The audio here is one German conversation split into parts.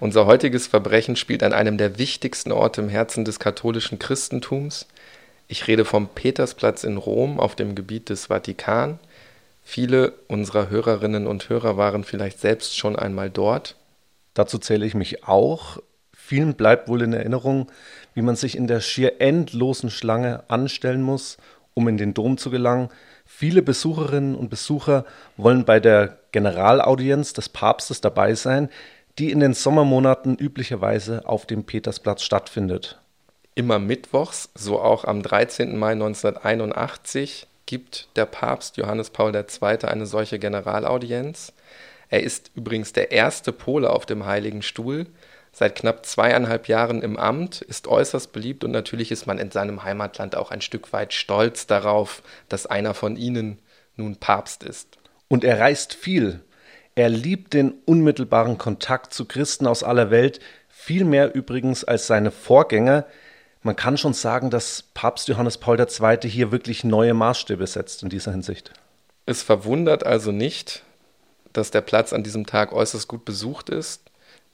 Unser heutiges Verbrechen spielt an einem der wichtigsten Orte im Herzen des katholischen Christentums. Ich rede vom Petersplatz in Rom auf dem Gebiet des Vatikan. Viele unserer Hörerinnen und Hörer waren vielleicht selbst schon einmal dort. Dazu zähle ich mich auch. Vielen bleibt wohl in Erinnerung, wie man sich in der schier endlosen Schlange anstellen muss, um in den Dom zu gelangen. Viele Besucherinnen und Besucher wollen bei der Generalaudienz des Papstes dabei sein, die in den Sommermonaten üblicherweise auf dem Petersplatz stattfindet. Immer mittwochs, so auch am 13. Mai 1981, gibt der Papst Johannes Paul II. Eine solche Generalaudienz. Er ist übrigens der erste Pole auf dem Heiligen Stuhl, seit knapp 2,5 Jahren im Amt, ist äußerst beliebt und natürlich ist man in seinem Heimatland auch ein Stück weit stolz darauf, dass einer von ihnen nun Papst ist. Und er reist viel. Er liebt den unmittelbaren Kontakt zu Christen aus aller Welt, viel mehr übrigens als seine Vorgänger. Man kann schon sagen, dass Papst Johannes Paul II. Hier wirklich neue Maßstäbe setzt in dieser Hinsicht. Es verwundert also nicht, dass der Platz an diesem Tag äußerst gut besucht ist.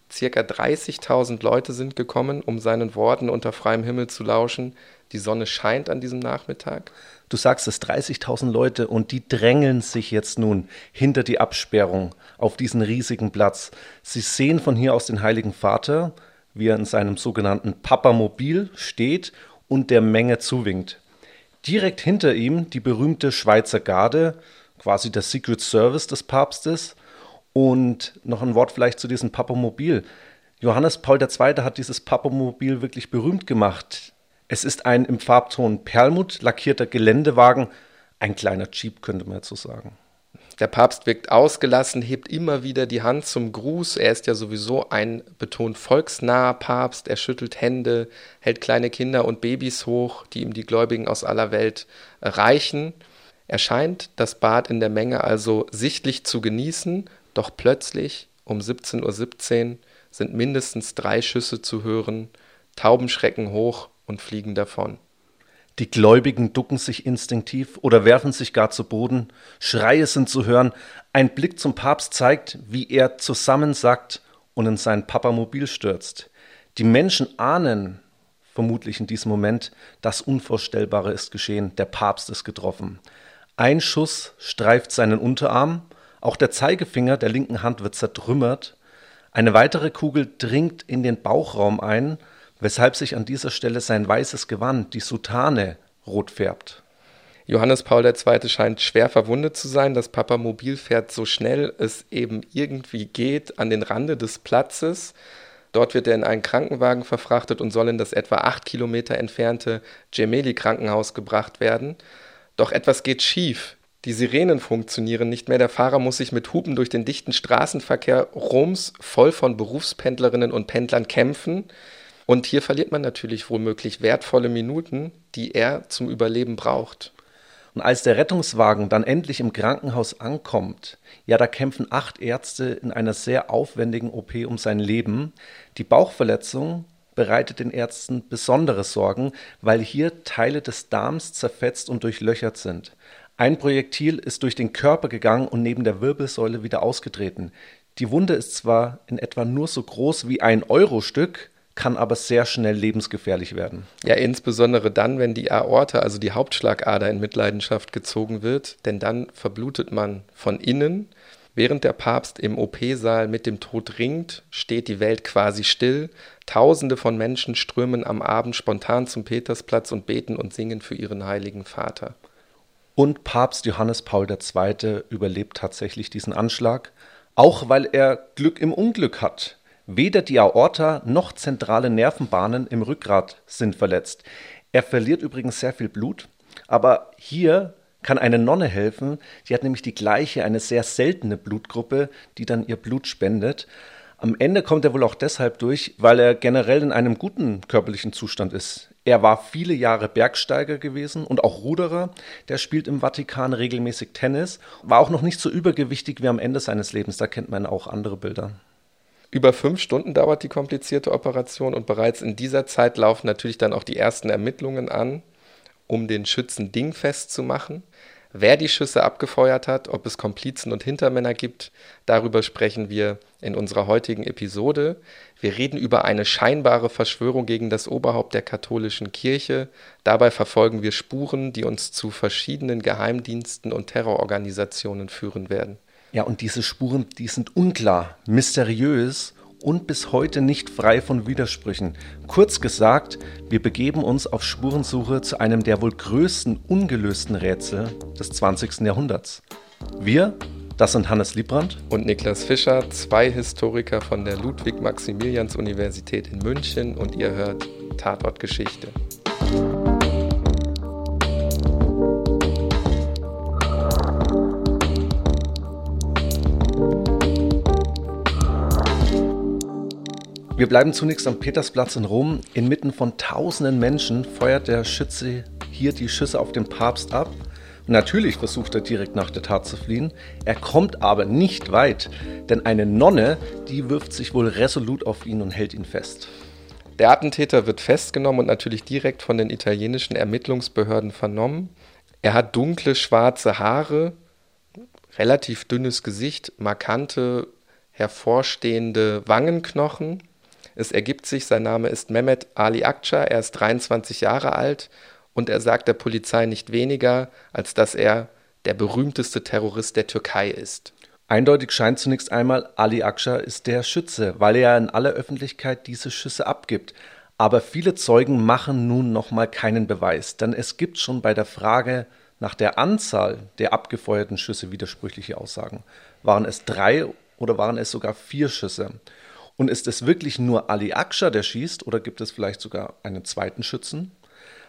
Circa 30.000 Leute sind gekommen, um seinen Worten unter freiem Himmel zu lauschen. Die Sonne scheint an diesem Nachmittag. Du sagst es, 30.000 Leute und die drängeln sich jetzt nun hinter die Absperrung auf diesen riesigen Platz. Sie sehen von hier aus den Heiligen Vater, wie er in seinem sogenannten Papamobil steht und der Menge zuwinkt. Direkt hinter ihm die berühmte Schweizer Garde, quasi der Secret Service des Papstes. Und noch ein Wort vielleicht zu diesem Papamobil. Johannes Paul II. Hat dieses Papamobil wirklich berühmt gemacht. Es ist ein im Farbton Perlmut lackierter Geländewagen, ein kleiner Jeep könnte man dazu sagen. Der Papst wirkt ausgelassen, hebt immer wieder die Hand zum Gruß. Er ist ja sowieso ein betont volksnaher Papst. Er schüttelt Hände, hält kleine Kinder und Babys hoch, die ihm die Gläubigen aus aller Welt reichen. Er scheint das Bad in der Menge also sichtlich zu genießen, doch plötzlich um 17.17 Uhr sind mindestens 3 Schüsse zu hören, Tauben schrecken hoch und fliegen davon. Die Gläubigen ducken sich instinktiv oder werfen sich gar zu Boden. Schreie sind zu hören. Ein Blick zum Papst zeigt, wie er zusammensackt und in sein Papamobil stürzt. Die Menschen ahnen vermutlich in diesem Moment, das Unvorstellbare ist geschehen. Der Papst ist getroffen. Ein Schuss streift seinen Unterarm. Auch der Zeigefinger der linken Hand wird zertrümmert. Eine weitere Kugel dringt in den Bauchraum ein, weshalb sich an dieser Stelle sein weißes Gewand, die Soutane, rot färbt. Johannes Paul II. Scheint schwer verwundet zu sein. Das Papamobil fährt so schnell es eben irgendwie geht an den Rande des Platzes. Dort wird er in einen Krankenwagen verfrachtet und soll in das etwa 8 Kilometer entfernte Gemelli-Krankenhaus gebracht werden. Doch etwas geht schief. Die Sirenen funktionieren nicht mehr, der Fahrer muss sich mit Hupen durch den dichten Straßenverkehr Roms voll von Berufspendlerinnen und Pendlern kämpfen. Und hier verliert man natürlich womöglich wertvolle Minuten, die er zum Überleben braucht. Und als der Rettungswagen dann endlich im Krankenhaus ankommt, ja, da kämpfen 8 Ärzte in einer sehr aufwendigen OP um sein Leben. Die Bauchverletzung bereitet den Ärzten besondere Sorgen, weil hier Teile des Darms zerfetzt und durchlöchert sind. Ein Projektil ist durch den Körper gegangen und neben der Wirbelsäule wieder ausgetreten. Die Wunde ist zwar in etwa nur so groß wie ein Eurostück, kann aber sehr schnell lebensgefährlich werden. Ja, insbesondere dann, wenn die Aorta, also die Hauptschlagader, in Mitleidenschaft gezogen wird, denn dann verblutet man von innen. Während der Papst im OP-Saal mit dem Tod ringt, steht die Welt quasi still. Tausende von Menschen strömen am Abend spontan zum Petersplatz und beten und singen für ihren Heiligen Vater. Und Papst Johannes Paul II. Überlebt tatsächlich diesen Anschlag, auch weil er Glück im Unglück hat. Weder die Aorta noch zentrale Nervenbahnen im Rückgrat sind verletzt. Er verliert übrigens sehr viel Blut, aber hier kann eine Nonne helfen. Die hat nämlich die gleiche, eine sehr seltene Blutgruppe, die dann ihr Blut spendet. Am Ende kommt er wohl auch deshalb durch, weil er generell in einem guten körperlichen Zustand ist. Er war viele Jahre Bergsteiger gewesen und auch Ruderer. Der spielt im Vatikan regelmäßig Tennis, war auch noch nicht so übergewichtig wie am Ende seines Lebens. Da kennt man auch andere Bilder. Über 5 Stunden dauert die komplizierte Operation und bereits in dieser Zeit laufen natürlich dann auch die ersten Ermittlungen an, um den Schützen dingfest zu machen. Wer die Schüsse abgefeuert hat, ob es Komplizen und Hintermänner gibt, darüber sprechen wir in unserer heutigen Episode. Wir reden über eine scheinbare Verschwörung gegen das Oberhaupt der katholischen Kirche. Dabei verfolgen wir Spuren, die uns zu verschiedenen Geheimdiensten und Terrororganisationen führen werden. Ja, und diese Spuren, die sind unklar, mysteriös und bis heute nicht frei von Widersprüchen. Kurz gesagt, wir begeben uns auf Spurensuche zu einem der wohl größten ungelösten Rätsel des 20. Jahrhunderts. Wir, das sind Hannes Liebrand und Niklas Fischer, zwei Historiker von der Ludwig-Maximilians-Universität in München, und ihr hört Tatort Geschichte. Wir bleiben zunächst am Petersplatz in Rom. Inmitten von tausenden Menschen feuert der Schütze hier die Schüsse auf den Papst ab. Und natürlich versucht er direkt nach der Tat zu fliehen. Er kommt aber nicht weit, denn eine Nonne, die wirft sich wohl resolut auf ihn und hält ihn fest. Der Attentäter wird festgenommen und natürlich direkt von den italienischen Ermittlungsbehörden vernommen. Er hat dunkle, schwarze Haare, relativ dünnes Gesicht, markante, hervorstehende Wangenknochen. Es ergibt sich, sein Name ist Mehmet Ali Ağca, er ist 23 Jahre alt und er sagt der Polizei nicht weniger, als dass er der berühmteste Terrorist der Türkei ist. Eindeutig scheint zunächst einmal, Ali Ağca ist der Schütze, weil er in aller Öffentlichkeit diese Schüsse abgibt. Aber viele Zeugen machen nun nochmal keinen Beweis, denn es gibt schon bei der Frage nach der Anzahl der abgefeuerten Schüsse widersprüchliche Aussagen. Waren es 3 oder waren es sogar 4 Schüsse? Und ist es wirklich nur Ali Ağca, der schießt, oder gibt es vielleicht sogar einen zweiten Schützen?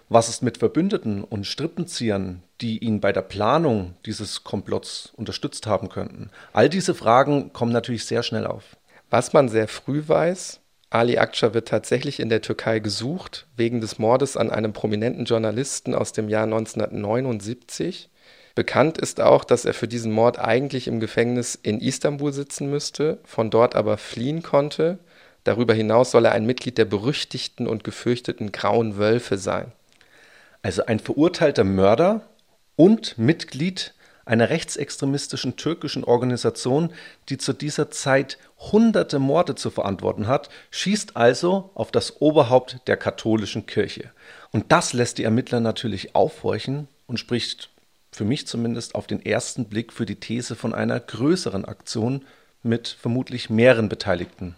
Was ist mit Verbündeten und Strippenziehern, die ihn bei der Planung dieses Komplotts unterstützt haben könnten? All diese Fragen kommen natürlich sehr schnell auf. Was man sehr früh weiß, Ali Ağca wird tatsächlich in der Türkei gesucht, wegen des Mordes an einem prominenten Journalisten aus dem Jahr 1979. Bekannt ist auch, dass er für diesen Mord eigentlich im Gefängnis in Istanbul sitzen müsste, von dort aber fliehen konnte. Darüber hinaus soll er ein Mitglied der berüchtigten und gefürchteten Grauen Wölfe sein. Also ein verurteilter Mörder und Mitglied einer rechtsextremistischen türkischen Organisation, die zu dieser Zeit hunderte Morde zu verantworten hat, schießt also auf das Oberhaupt der katholischen Kirche. Und das lässt die Ermittler natürlich aufhorchen und spricht für mich zumindest auf den ersten Blick für die These von einer größeren Aktion mit vermutlich mehreren Beteiligten.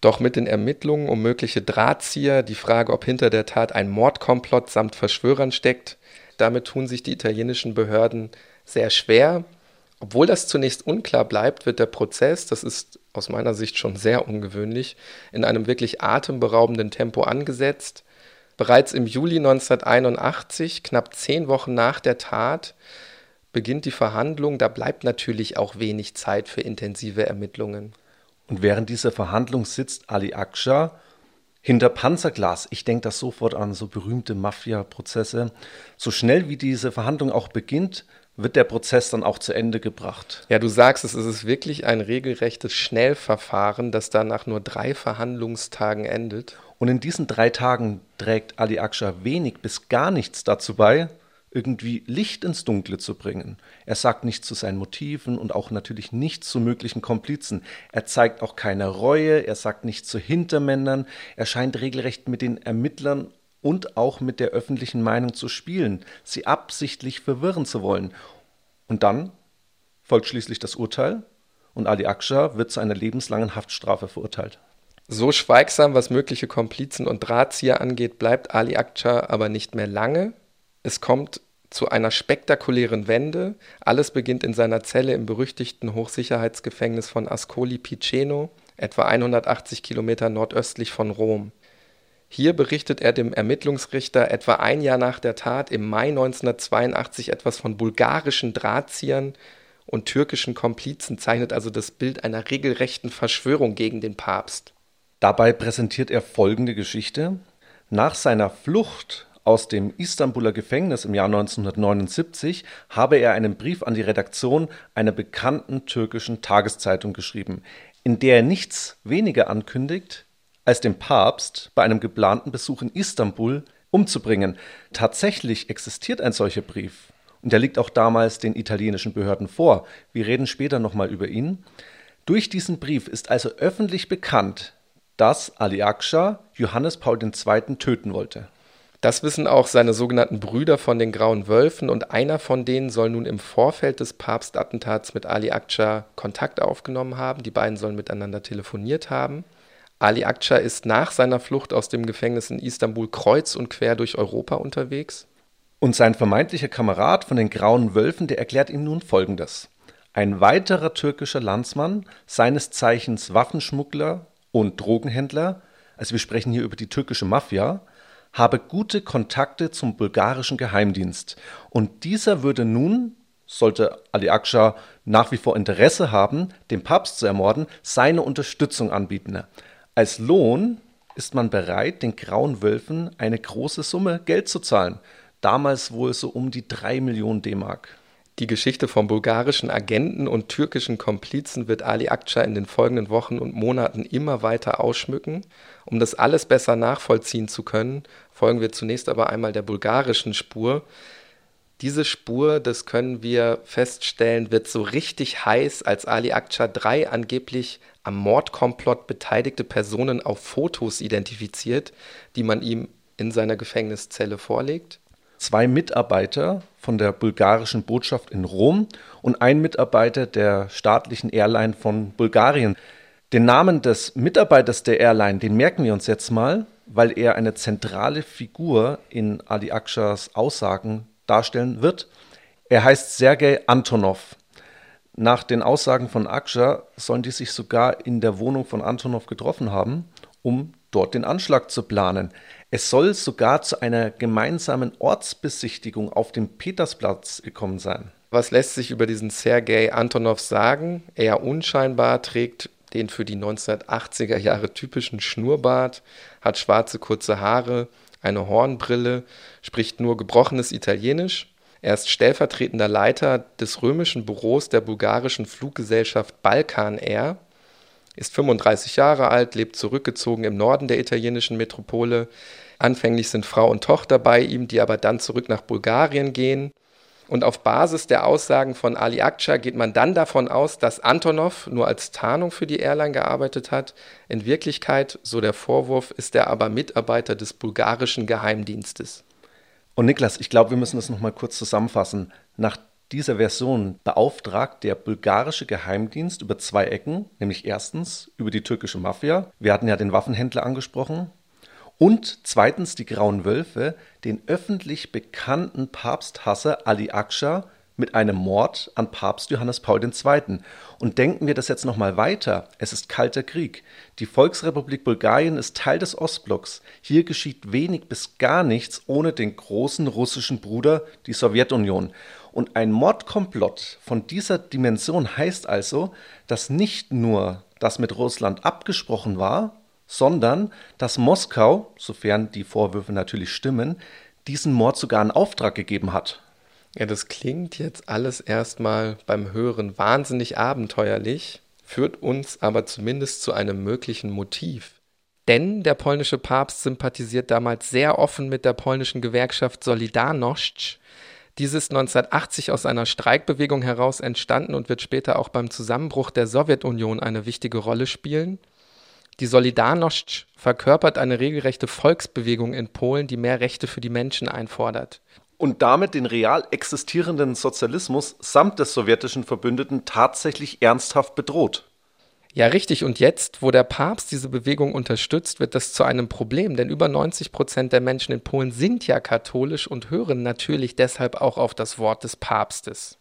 Doch mit den Ermittlungen um mögliche Drahtzieher, die Frage, ob hinter der Tat ein Mordkomplott samt Verschwörern steckt, damit tun sich die italienischen Behörden sehr schwer. Obwohl das zunächst unklar bleibt, wird der Prozess, das ist aus meiner Sicht schon sehr ungewöhnlich, in einem wirklich atemberaubenden Tempo angesetzt. Bereits im Juli 1981, knapp 10 Wochen nach der Tat, beginnt die Verhandlung. Da bleibt natürlich auch wenig Zeit für intensive Ermittlungen. Und während dieser Verhandlung sitzt Ali Ağca hinter Panzerglas. Ich denke das sofort an so berühmte Mafia-Prozesse. So schnell wie diese Verhandlung auch beginnt, wird der Prozess dann auch zu Ende gebracht. Ja, du sagst es, es ist wirklich ein regelrechtes Schnellverfahren, das dann nach nur 3 Verhandlungstagen endet. Und in diesen 3 Tagen trägt Ali Ağca wenig bis gar nichts dazu bei, irgendwie Licht ins Dunkle zu bringen. Er sagt nichts zu seinen Motiven und auch natürlich nichts zu möglichen Komplizen. Er zeigt auch keine Reue, er sagt nichts zu Hintermännern. Er scheint regelrecht mit den Ermittlern und auch mit der öffentlichen Meinung zu spielen, sie absichtlich verwirren zu wollen. Und dann folgt schließlich das Urteil und Ali Ağca wird zu einer lebenslangen Haftstrafe verurteilt. So schweigsam, was mögliche Komplizen und Drahtzieher angeht, bleibt Ali Ağca aber nicht mehr lange. Es kommt zu einer spektakulären Wende. Alles beginnt in seiner Zelle im berüchtigten Hochsicherheitsgefängnis von Ascoli Piceno, etwa 180 Kilometer nordöstlich von Rom. Hier berichtet er dem Ermittlungsrichter etwa ein Jahr nach der Tat im Mai 1982 etwas von bulgarischen Drahtziehern und türkischen Komplizen, zeichnet also das Bild einer regelrechten Verschwörung gegen den Papst. Dabei präsentiert er folgende Geschichte. Nach seiner Flucht aus dem Istanbuler Gefängnis im Jahr 1979 habe er einen Brief an die Redaktion einer bekannten türkischen Tageszeitung geschrieben, in der er nichts weniger ankündigt, als den Papst bei einem geplanten Besuch in Istanbul umzubringen. Tatsächlich existiert ein solcher Brief und er liegt auch damals den italienischen Behörden vor. Wir reden später nochmal über ihn. Durch diesen Brief ist also öffentlich bekannt, dass Ali Ağca Johannes Paul II. Töten wollte. Das wissen auch seine sogenannten Brüder von den Grauen Wölfen, und einer von denen soll nun im Vorfeld des Papstattentats mit Ali Ağca Kontakt aufgenommen haben. Die beiden sollen miteinander telefoniert haben. Ali Ağca ist nach seiner Flucht aus dem Gefängnis in Istanbul kreuz und quer durch Europa unterwegs. Und sein vermeintlicher Kamerad von den Grauen Wölfen, der erklärt ihm nun Folgendes. Ein weiterer türkischer Landsmann, seines Zeichens Waffenschmuggler und Drogenhändler, also wir sprechen hier über die türkische Mafia, habe gute Kontakte zum bulgarischen Geheimdienst. Und dieser würde nun, sollte Ali Ağca nach wie vor Interesse haben, den Papst zu ermorden, seine Unterstützung anbieten. Als Lohn ist man bereit, den Grauen Wölfen eine große Summe Geld zu zahlen. Damals wohl so um die 3 Millionen D-Mark. Die Geschichte vom bulgarischen Agenten und türkischen Komplizen wird Ali Ağca in den folgenden Wochen und Monaten immer weiter ausschmücken. Um das alles besser nachvollziehen zu können, folgen wir zunächst aber einmal der bulgarischen Spur. Diese Spur, das können wir feststellen, wird so richtig heiß, als Ali Ağca 3 angeblich am Mordkomplott beteiligte Personen auf Fotos identifiziert, die man ihm in seiner Gefängniszelle vorlegt. 2 Mitarbeiter von der bulgarischen Botschaft in Rom und ein Mitarbeiter der staatlichen Airline von Bulgarien. Den Namen des Mitarbeiters der Airline, den merken wir uns jetzt mal, weil er eine zentrale Figur in Ali Akshas Aussagen darstellen wird. Er heißt Sergei Antonov. Nach den Aussagen von Ağca sollen die sich sogar in der Wohnung von Antonov getroffen haben, um dort den Anschlag zu planen. Es soll sogar zu einer gemeinsamen Ortsbesichtigung auf dem Petersplatz gekommen sein. Was lässt sich über diesen Sergei Antonov sagen? Eher unscheinbar, trägt den für die 1980er Jahre typischen Schnurrbart, hat schwarze kurze Haare, eine Hornbrille, spricht nur gebrochenes Italienisch. Er ist stellvertretender Leiter des römischen Büros der bulgarischen Fluggesellschaft Balkan Air, ist 35 Jahre alt, lebt zurückgezogen im Norden der italienischen Metropole. Anfänglich sind Frau und Tochter bei ihm, die aber dann zurück nach Bulgarien gehen. Und auf Basis der Aussagen von Ali Ağca geht man dann davon aus, dass Antonov nur als Tarnung für die Airline gearbeitet hat. In Wirklichkeit, so der Vorwurf, ist er aber Mitarbeiter des bulgarischen Geheimdienstes. Und Niklas, ich glaube, wir müssen das nochmal kurz zusammenfassen. Nach dieser Version beauftragt der bulgarische Geheimdienst über 2 Ecken, nämlich erstens über die türkische Mafia, wir hatten ja den Waffenhändler angesprochen, und zweitens die Grauen Wölfe, den öffentlich bekannten Papsthasser Ali Ağca mit einem Mord an Papst Johannes Paul II. Und denken wir das jetzt nochmal weiter. Es ist Kalter Krieg. Die Volksrepublik Bulgarien ist Teil des Ostblocks. Hier geschieht wenig bis gar nichts ohne den großen russischen Bruder, die Sowjetunion. Und ein Mordkomplott von dieser Dimension heißt also, dass nicht nur das mit Russland abgesprochen war, sondern dass Moskau, sofern die Vorwürfe natürlich stimmen, diesen Mord sogar in Auftrag gegeben hat. Ja, das klingt jetzt alles erstmal beim Hören wahnsinnig abenteuerlich, führt uns aber zumindest zu einem möglichen Motiv. Denn der polnische Papst sympathisiert damals sehr offen mit der polnischen Gewerkschaft Solidarność. Diese ist 1980 aus einer Streikbewegung heraus entstanden und wird später auch beim Zusammenbruch der Sowjetunion eine wichtige Rolle spielen. Die Solidarność verkörpert eine regelrechte Volksbewegung in Polen, die mehr Rechte für die Menschen einfordert. Und damit den real existierenden Sozialismus samt des sowjetischen Verbündeten tatsächlich ernsthaft bedroht. Ja, richtig. Und jetzt, wo der Papst diese Bewegung unterstützt, wird das zu einem Problem. Denn über 90% der Menschen in Polen sind ja katholisch und hören natürlich deshalb auch auf das Wort des Papstes.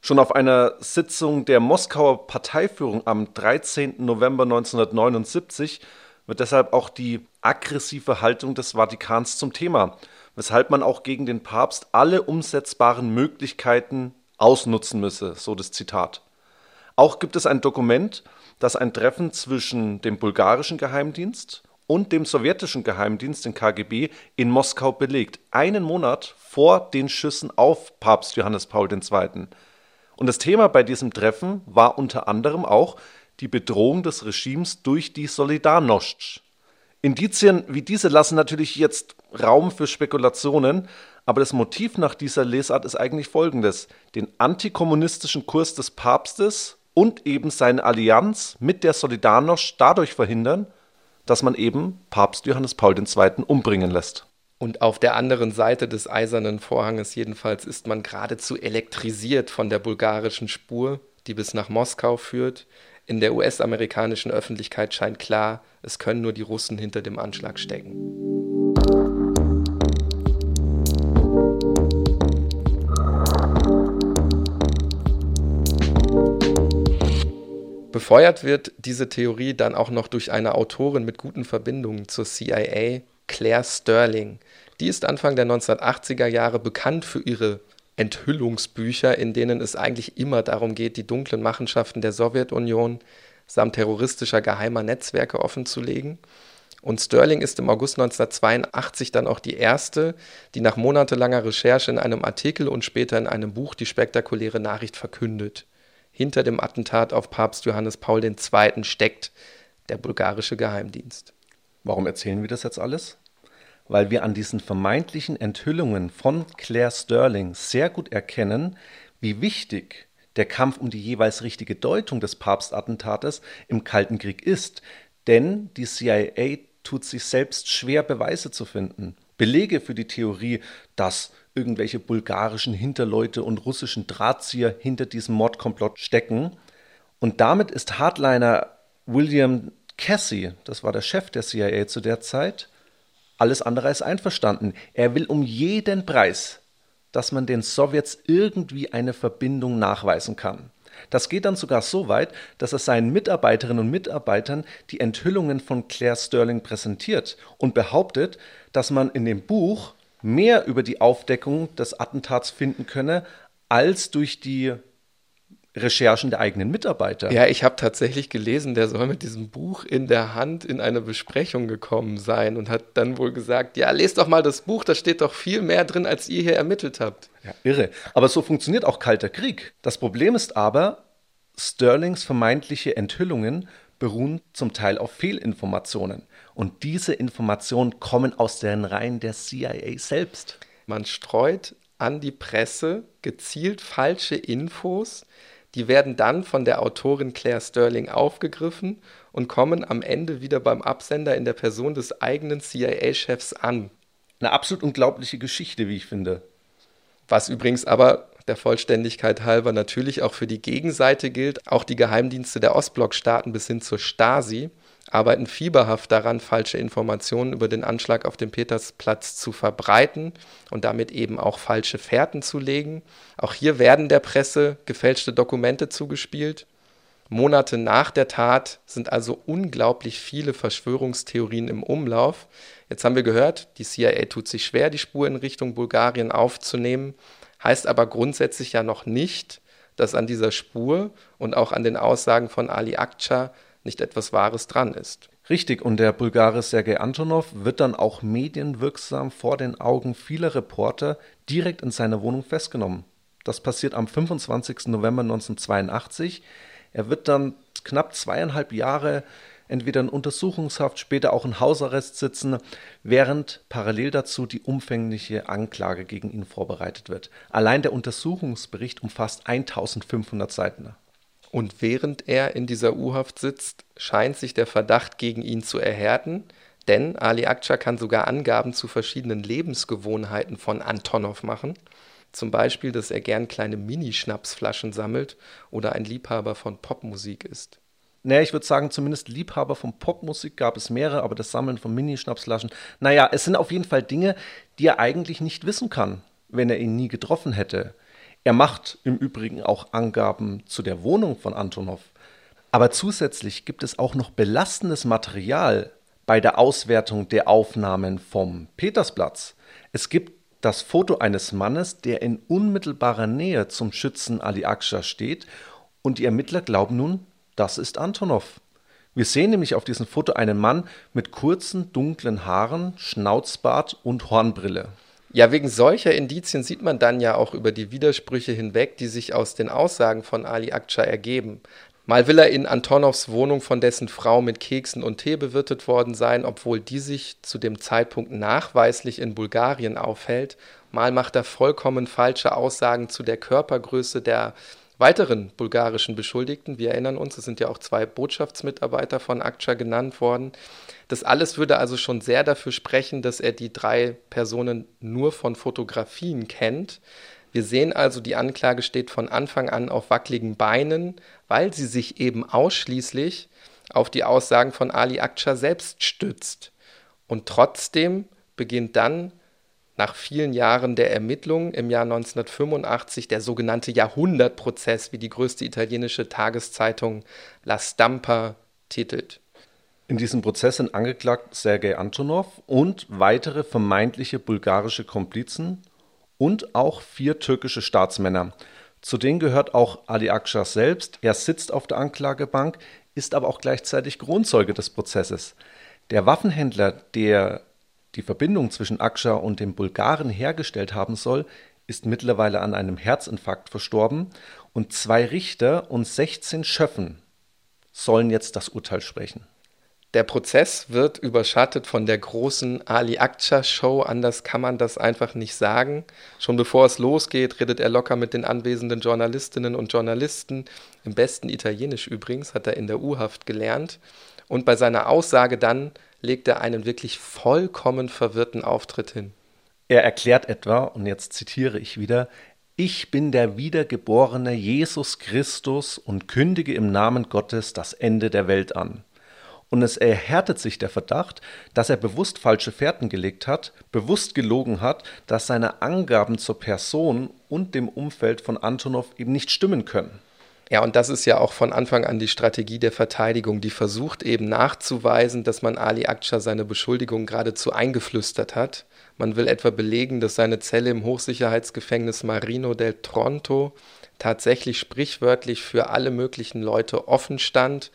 Schon auf einer Sitzung der Moskauer Parteiführung am 13. November 1979 wird deshalb auch die aggressive Haltung des Vatikans zum Thema, weshalb man auch gegen den Papst alle umsetzbaren Möglichkeiten ausnutzen müsse, so das Zitat. Auch gibt es ein Dokument, das ein Treffen zwischen dem bulgarischen Geheimdienst und dem sowjetischen Geheimdienst, den KGB, in Moskau belegt, einen Monat vor den Schüssen auf Papst Johannes Paul II., und das Thema bei diesem Treffen war unter anderem auch die Bedrohung des Regimes durch die Solidarność. Indizien wie diese lassen natürlich jetzt Raum für Spekulationen, aber das Motiv nach dieser Lesart ist eigentlich folgendes: den antikommunistischen Kurs des Papstes und eben seine Allianz mit der Solidarność dadurch verhindern, dass man eben Papst Johannes Paul II. Umbringen lässt. Und auf der anderen Seite des Eisernen Vorhanges jedenfalls ist man geradezu elektrisiert von der bulgarischen Spur, die bis nach Moskau führt. In der US-amerikanischen Öffentlichkeit scheint klar, es können nur die Russen hinter dem Anschlag stecken. Befeuert wird diese Theorie dann auch noch durch eine Autorin mit guten Verbindungen zur CIA, Claire Stirling. Die ist Anfang der 1980er Jahre bekannt für ihre Enthüllungsbücher, in denen es eigentlich immer darum geht, die dunklen Machenschaften der Sowjetunion samt terroristischer geheimer Netzwerke offenzulegen. Und Stirling ist im August 1982 dann auch die erste, die nach monatelanger Recherche in einem Artikel und später in einem Buch die spektakuläre Nachricht verkündet: Hinter dem Attentat auf Papst Johannes Paul II. Steckt der bulgarische Geheimdienst. Warum erzählen wir das jetzt alles? Weil wir an diesen vermeintlichen Enthüllungen von Claire Stirling sehr gut erkennen, wie wichtig der Kampf um die jeweils richtige Deutung des Papstattentates im Kalten Krieg ist. Denn die CIA tut sich selbst schwer, Beweise zu finden. Belege für die Theorie, dass irgendwelche bulgarischen Hinterleute und russischen Drahtzieher hinter diesem Mordkomplott stecken. Und damit ist Hardliner William Casey, das war der Chef der CIA zu der Zeit, alles andere ist einverstanden. Er will um jeden Preis, dass man den Sowjets irgendwie eine Verbindung nachweisen kann. Das geht dann sogar so weit, dass er seinen Mitarbeiterinnen und Mitarbeitern die Enthüllungen von Claire Stirling präsentiert und behauptet, dass man in dem Buch mehr über die Aufdeckung des Attentats finden könne, als durch die Recherchen der eigenen Mitarbeiter. Ja, ich habe tatsächlich gelesen, der soll mit diesem Buch in der Hand in eine Besprechung gekommen sein und hat dann wohl gesagt, ja, lest doch mal das Buch, da steht doch viel mehr drin, als ihr hier ermittelt habt. Ja, irre. Aber so funktioniert auch Kalter Krieg. Das Problem ist aber, Stirlings vermeintliche Enthüllungen beruhen zum Teil auf Fehlinformationen. Und diese Informationen kommen aus den Reihen der CIA selbst. Man streut an die Presse gezielt falsche Infos. Die werden dann von der Autorin Claire Stirling aufgegriffen und kommen am Ende wieder beim Absender in der Person des eigenen CIA-Chefs an. Eine absolut unglaubliche Geschichte, wie ich finde. Was übrigens aber der Vollständigkeit halber natürlich auch für die Gegenseite gilt. Auch die Geheimdienste der Ostblockstaaten bis hin zur Stasi arbeiten fieberhaft daran, falsche Informationen über den Anschlag auf dem Petersplatz zu verbreiten und damit eben auch falsche Fährten zu legen. Auch hier werden der Presse gefälschte Dokumente zugespielt. Monate nach der Tat sind also unglaublich viele Verschwörungstheorien im Umlauf. Jetzt haben wir gehört, die CIA tut sich schwer, die Spur in Richtung Bulgarien aufzunehmen, heißt aber grundsätzlich ja noch nicht, dass an dieser Spur und auch an den Aussagen von Ali Ağca nicht etwas Wahres dran ist. Richtig, und der Bulgare Sergei Antonov wird dann auch medienwirksam vor den Augen vieler Reporter direkt in seiner Wohnung festgenommen. Das passiert am 25. November 1982. Er wird dann knapp 2,5 Jahre entweder in Untersuchungshaft, später auch in Hausarrest sitzen, während parallel dazu die umfängliche Anklage gegen ihn vorbereitet wird. Allein der Untersuchungsbericht umfasst 1500 Seiten. Und während er in dieser U-Haft sitzt, scheint sich der Verdacht gegen ihn zu erhärten, denn Ali Ağca kann sogar Angaben zu verschiedenen Lebensgewohnheiten von Antonov machen. Zum Beispiel, dass er gern kleine Mini-Schnapsflaschen sammelt oder ein Liebhaber von Popmusik ist. Naja, ich würde sagen, zumindest Liebhaber von Popmusik gab es mehrere, aber das Sammeln von Mini-Schnapsflaschen, naja, es sind auf jeden Fall Dinge, die er eigentlich nicht wissen kann, wenn er ihn nie getroffen hätte. Er macht im Übrigen auch Angaben zu der Wohnung von Antonov. Aber zusätzlich gibt es auch noch belastendes Material bei der Auswertung der Aufnahmen vom Petersplatz. Es gibt das Foto eines Mannes, der in unmittelbarer Nähe zum Schützen Ali Ağca steht. Und die Ermittler glauben nun, das ist Antonov. Wir sehen nämlich auf diesem Foto einen Mann mit kurzen, dunklen Haaren, Schnauzbart und Hornbrille. Ja, wegen solcher Indizien sieht man dann ja auch über die Widersprüche hinweg, die sich aus den Aussagen von Ali Ağca ergeben. Mal will er in Antonovs Wohnung von dessen Frau mit Keksen und Tee bewirtet worden sein, obwohl die sich zu dem Zeitpunkt nachweislich in Bulgarien aufhält. Mal macht er vollkommen falsche Aussagen zu der Körpergröße der weiteren bulgarischen Beschuldigten. Wir erinnern uns, es sind ja auch 2 Botschaftsmitarbeiter von Akça genannt worden. Das alles würde also schon sehr dafür sprechen, dass er die 3 Personen nur von Fotografien kennt. Wir sehen also, die Anklage steht von Anfang an auf wackeligen Beinen, weil sie sich eben ausschließlich auf die Aussagen von Ali Akça selbst stützt. Und trotzdem beginnt dann nach vielen Jahren der Ermittlungen im Jahr 1985 der sogenannte Jahrhundertprozess, wie die größte italienische Tageszeitung La Stampa titelt. In diesem Prozess sind angeklagt Sergei Antonov und weitere vermeintliche bulgarische Komplizen und auch 4 türkische Staatsmänner. Zu denen gehört auch Ali Akça selbst. Er sitzt auf der Anklagebank, ist aber auch gleichzeitig Kronzeuge des Prozesses. Der Waffenhändler, der die Verbindung zwischen Akça und dem Bulgaren hergestellt haben soll, ist mittlerweile an einem Herzinfarkt verstorben und 2 Richter und 16 Schöffen sollen jetzt das Urteil sprechen. Der Prozess wird überschattet von der großen Ali Akça-Show, anders kann man das einfach nicht sagen. Schon bevor es losgeht, redet er locker mit den anwesenden Journalistinnen und Journalisten. Im besten Italienisch übrigens, hat er in der U-Haft gelernt. Und bei seiner Aussage dann legt er einen wirklich vollkommen verwirrten Auftritt hin. Er erklärt etwa, und jetzt zitiere ich wieder: Ich bin der wiedergeborene Jesus Christus und kündige im Namen Gottes das Ende der Welt an. Und es erhärtet sich der Verdacht, dass er bewusst falsche Fährten gelegt hat, bewusst gelogen hat, dass seine Angaben zur Person und dem Umfeld von Antonov eben nicht stimmen können. Ja, und das ist ja auch von Anfang an die Strategie der Verteidigung, die versucht eben nachzuweisen, dass man Ali Akça seine Beschuldigung geradezu eingeflüstert hat. Man will etwa belegen, dass seine Zelle im Hochsicherheitsgefängnis Marino del Tronto tatsächlich sprichwörtlich für alle möglichen Leute offen stand.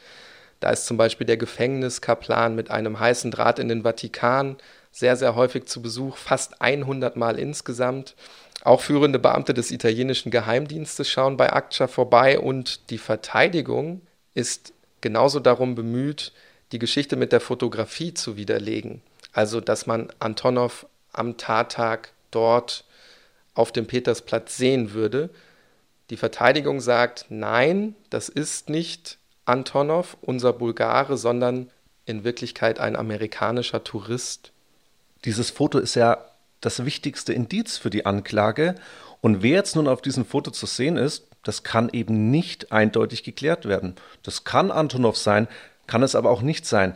Da ist zum Beispiel der Gefängniskaplan mit einem heißen Draht in den Vatikan sehr, sehr häufig zu Besuch, fast 100 Mal insgesamt. Auch führende Beamte des italienischen Geheimdienstes schauen bei Akça vorbei und die Verteidigung ist genauso darum bemüht, die Geschichte mit der Fotografie zu widerlegen. Also, dass man Antonov am Tattag dort auf dem Petersplatz sehen würde. Die Verteidigung sagt, nein, das ist nicht Antonov, unser Bulgare, sondern in Wirklichkeit ein amerikanischer Tourist. Dieses Foto ist ja das wichtigste Indiz für die Anklage. Und wer jetzt nun auf diesem Foto zu sehen ist, das kann eben nicht eindeutig geklärt werden. Das kann Antonov sein, kann es aber auch nicht sein.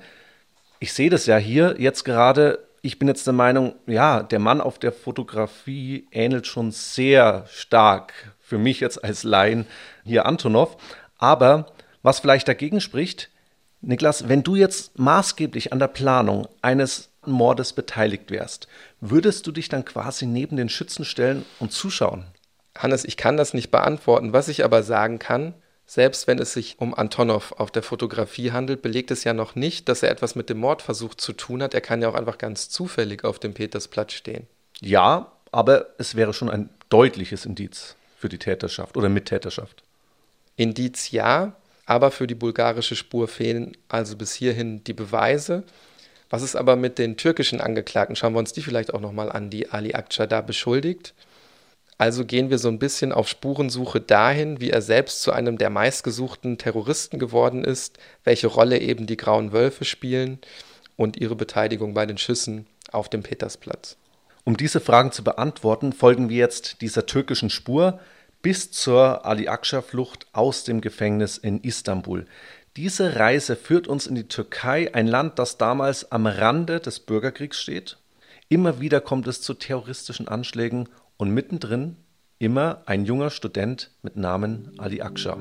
Ich sehe das ja hier jetzt gerade. Ich bin jetzt der Meinung, ja, der Mann auf der Fotografie ähnelt schon sehr stark, für mich jetzt als Laien, hier Antonov. Aber was vielleicht dagegen spricht, Niklas, wenn du jetzt maßgeblich an der Planung eines Mordes beteiligt wärst, würdest du dich dann quasi neben den Schützen stellen und zuschauen? Hannes, ich kann das nicht beantworten. Was ich aber sagen kann, selbst wenn es sich um Antonov auf der Fotografie handelt, belegt es ja noch nicht, dass er etwas mit dem Mordversuch zu tun hat. Er kann ja auch einfach ganz zufällig auf dem Petersplatz stehen. Ja, aber es wäre schon ein deutliches Indiz für die Täterschaft oder Mittäterschaft. Indiz ja. Aber für die bulgarische Spur fehlen also bis hierhin die Beweise. Was ist aber mit den türkischen Angeklagten? Schauen wir uns die vielleicht auch nochmal an, die Ali Akça da beschuldigt. Also gehen wir so ein bisschen auf Spurensuche dahin, wie er selbst zu einem der meistgesuchten Terroristen geworden ist, welche Rolle eben die Grauen Wölfe spielen und ihre Beteiligung bei den Schüssen auf dem Petersplatz. Um diese Fragen zu beantworten, folgen wir jetzt dieser türkischen Spur bis zur Ali Akça-Flucht aus dem Gefängnis in Istanbul. Diese Reise führt uns in die Türkei, ein Land, das damals am Rande des Bürgerkriegs steht. Immer wieder kommt es zu terroristischen Anschlägen und mittendrin immer ein junger Student mit Namen Ali Akça.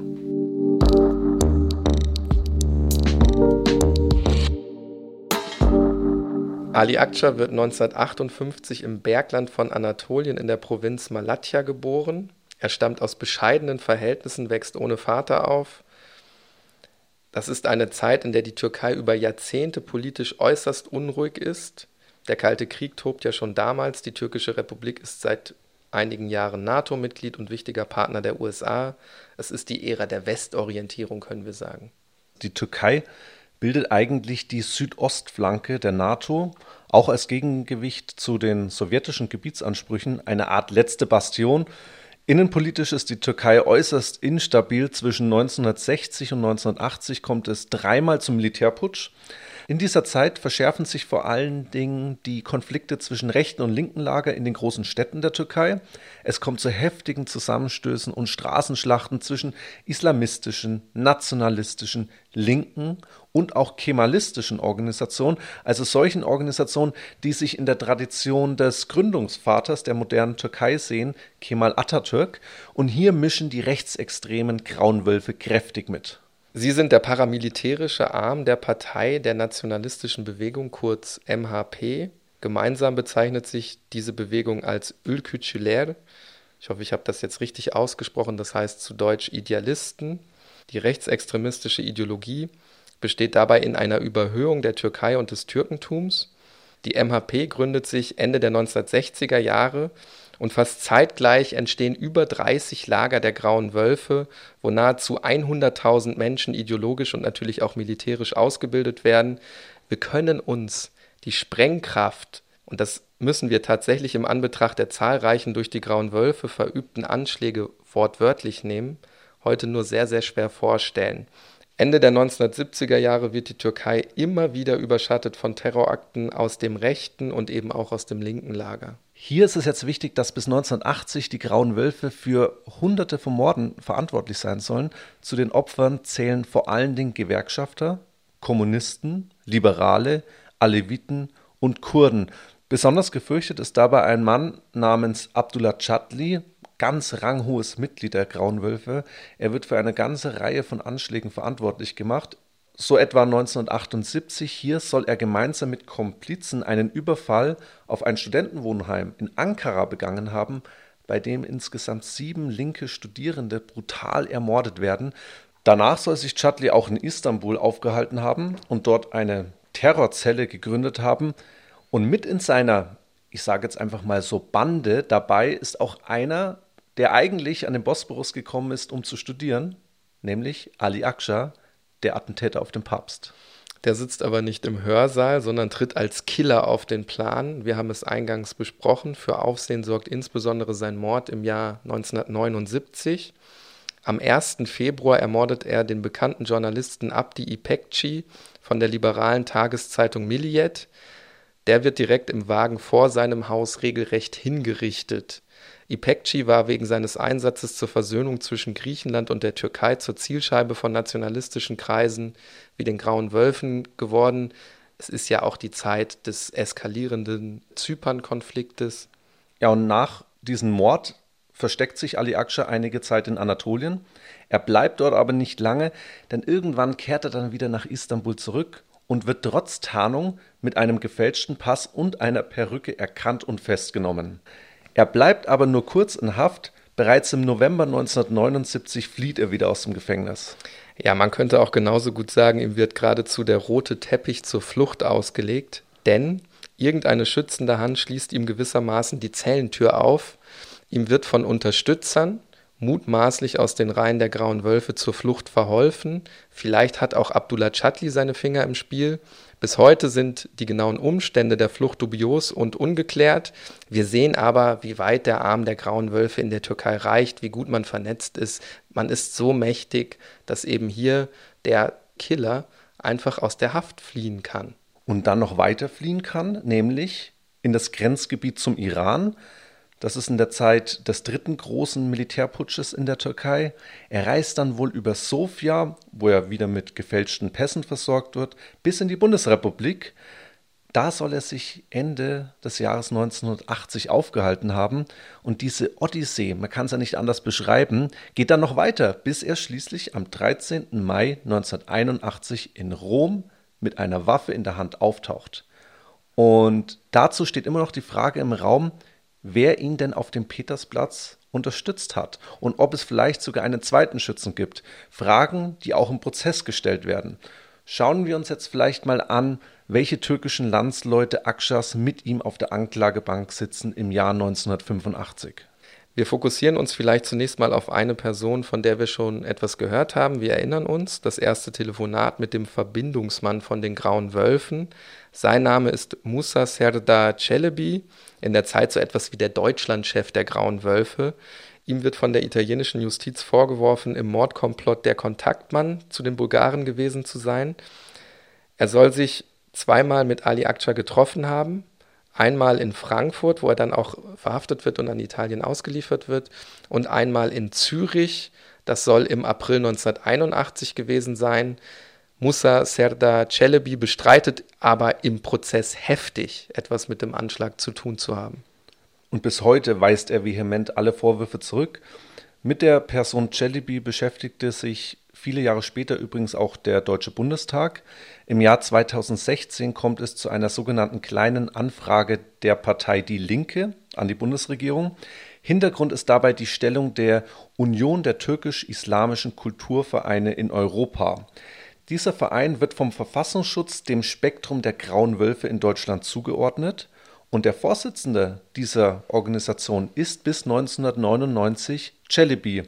Ali Akça wird 1958 im Bergland von Anatolien in der Provinz Malatya geboren. Er stammt aus bescheidenen Verhältnissen, wächst ohne Vater auf. Das ist eine Zeit, in der die Türkei über Jahrzehnte politisch äußerst unruhig ist. Der Kalte Krieg tobt ja schon damals. Die Türkische Republik ist seit einigen Jahren NATO-Mitglied und wichtiger Partner der USA. Es ist die Ära der Westorientierung, können wir sagen. Die Türkei bildet eigentlich die Südostflanke der NATO, auch als Gegengewicht zu den sowjetischen Gebietsansprüchen, eine Art letzte Bastion. Innenpolitisch ist die Türkei äußerst instabil. Zwischen 1960 und 1980 kommt es dreimal zum Militärputsch. In dieser Zeit verschärfen sich vor allen Dingen die Konflikte zwischen rechten und linken Lager in den großen Städten der Türkei. Es kommt zu heftigen Zusammenstößen und Straßenschlachten zwischen islamistischen, nationalistischen, linken und auch kemalistischen Organisationen, also solchen Organisationen, die sich in der Tradition des Gründungsvaters der modernen Türkei sehen, Kemal Atatürk. Und hier mischen die rechtsextremen Grauen Wölfe kräftig mit. Sie sind der paramilitärische Arm der Partei der Nationalistischen Bewegung, kurz MHP. Gemeinsam bezeichnet sich diese Bewegung als Ülkücüler. Ich hoffe, ich habe das jetzt richtig ausgesprochen. Das heißt zu Deutsch Idealisten. Die rechtsextremistische Ideologie besteht dabei in einer Überhöhung der Türkei und des Türkentums. Die MHP gründet sich Ende der 1960er Jahre und fast zeitgleich entstehen über 30 Lager der Grauen Wölfe, wo nahezu 100.000 Menschen ideologisch und natürlich auch militärisch ausgebildet werden. Wir können uns die Sprengkraft, und das müssen wir tatsächlich im Anbetracht der zahlreichen durch die Grauen Wölfe verübten Anschläge wortwörtlich nehmen, heute nur sehr, sehr schwer vorstellen. Ende der 1970er Jahre wird die Türkei immer wieder überschattet von Terrorakten aus dem rechten und eben auch aus dem linken Lager. Hier ist es jetzt wichtig, dass bis 1980 die Grauen Wölfe für Hunderte von Morden verantwortlich sein sollen. Zu den Opfern zählen vor allen Dingen Gewerkschafter, Kommunisten, Liberale, Aleviten und Kurden. Besonders gefürchtet ist dabei ein Mann namens Abdullah Çatlı, ganz ranghohes Mitglied der Grauen Wölfe. Er wird für eine ganze Reihe von Anschlägen verantwortlich gemacht. So etwa 1978, hier soll er gemeinsam mit Komplizen einen Überfall auf ein Studentenwohnheim in Ankara begangen haben, bei dem insgesamt 7 linke Studierende brutal ermordet werden. Danach soll sich Çatlı auch in Istanbul aufgehalten haben und dort eine Terrorzelle gegründet haben. Und mit in seiner, ich sage jetzt einfach mal so, Bande dabei ist auch einer, der eigentlich an den Bosporus gekommen ist, um zu studieren, nämlich Ali Ağca, der Attentäter auf den Papst. Der sitzt aber nicht im Hörsaal, sondern tritt als Killer auf den Plan. Wir haben es eingangs besprochen. Für Aufsehen sorgt insbesondere sein Mord im Jahr 1979. Am 1. Februar ermordet er den bekannten Journalisten Abdi İpekçi von der liberalen Tageszeitung Milliyet. Der wird direkt im Wagen vor seinem Haus regelrecht hingerichtet. İpekçi war wegen seines Einsatzes zur Versöhnung zwischen Griechenland und der Türkei zur Zielscheibe von nationalistischen Kreisen wie den Grauen Wölfen geworden. Es ist ja auch die Zeit des eskalierenden Zypern-Konfliktes. Ja, und nach diesem Mord versteckt sich Ali Ağca einige Zeit in Anatolien. Er bleibt dort aber nicht lange, denn irgendwann kehrt er dann wieder nach Istanbul zurück und wird trotz Tarnung mit einem gefälschten Pass und einer Perücke erkannt und festgenommen. Er bleibt aber nur kurz in Haft. Bereits im November 1979 flieht er wieder aus dem Gefängnis. Ja, man könnte auch genauso gut sagen, ihm wird geradezu der rote Teppich zur Flucht ausgelegt, denn irgendeine schützende Hand schließt ihm gewissermaßen die Zellentür auf. Ihm wird von Unterstützern mutmaßlich aus den Reihen der Grauen Wölfe zur Flucht verholfen. Vielleicht hat auch Abdullah Çatlı seine Finger im Spiel. Bis heute sind die genauen Umstände der Flucht dubios und ungeklärt. Wir sehen aber, wie weit der Arm der Grauen Wölfe in der Türkei reicht, wie gut man vernetzt ist. Man ist so mächtig, dass eben hier der Killer einfach aus der Haft fliehen kann. Und dann noch weiter fliehen kann, nämlich in das Grenzgebiet zum Iran. Das ist in der Zeit des dritten großen Militärputsches in der Türkei. Er reist dann wohl über Sofia, wo er wieder mit gefälschten Pässen versorgt wird, bis in die Bundesrepublik. Da soll er sich Ende des Jahres 1980 aufgehalten haben. Und diese Odyssee, man kann es ja nicht anders beschreiben, geht dann noch weiter, bis er schließlich am 13. Mai 1981 in Rom mit einer Waffe in der Hand auftaucht. Und dazu steht immer noch die Frage im Raum, wer ihn denn auf dem Petersplatz unterstützt hat und ob es vielleicht sogar einen zweiten Schützen gibt. Fragen, die auch im Prozess gestellt werden. Schauen wir uns jetzt vielleicht mal an, welche türkischen Landsleute Akşas mit ihm auf der Anklagebank sitzen im Jahr 1985. Wir fokussieren uns vielleicht zunächst mal auf eine Person, von der wir schon etwas gehört haben. Wir erinnern uns, das erste Telefonat mit dem Verbindungsmann von den Grauen Wölfen. Sein Name ist Musa Serdar Çelebi, in der Zeit so etwas wie der Deutschlandchef der Grauen Wölfe. Ihm wird von der italienischen Justiz vorgeworfen, im Mordkomplott der Kontaktmann zu den Bulgaren gewesen zu sein. Er soll sich zweimal mit Ali Ağca getroffen haben. Einmal in Frankfurt, wo er dann auch verhaftet wird und an Italien ausgeliefert wird, und einmal in Zürich, das soll im April 1981 gewesen sein. Musa Serdar Çelebi bestreitet aber im Prozess heftig, etwas mit dem Anschlag zu tun zu haben. Und bis heute weist er vehement alle Vorwürfe zurück. Mit der Person Çelebi beschäftigte sich viele Jahre später übrigens auch der Deutsche Bundestag. Im Jahr 2016 kommt es zu einer sogenannten kleinen Anfrage der Partei Die Linke an die Bundesregierung. Hintergrund ist dabei die Stellung der Union der türkisch-islamischen Kulturvereine in Europa. Dieser Verein wird vom Verfassungsschutz dem Spektrum der Grauen Wölfe in Deutschland zugeordnet. Und der Vorsitzende dieser Organisation ist bis 1999 Çelebi.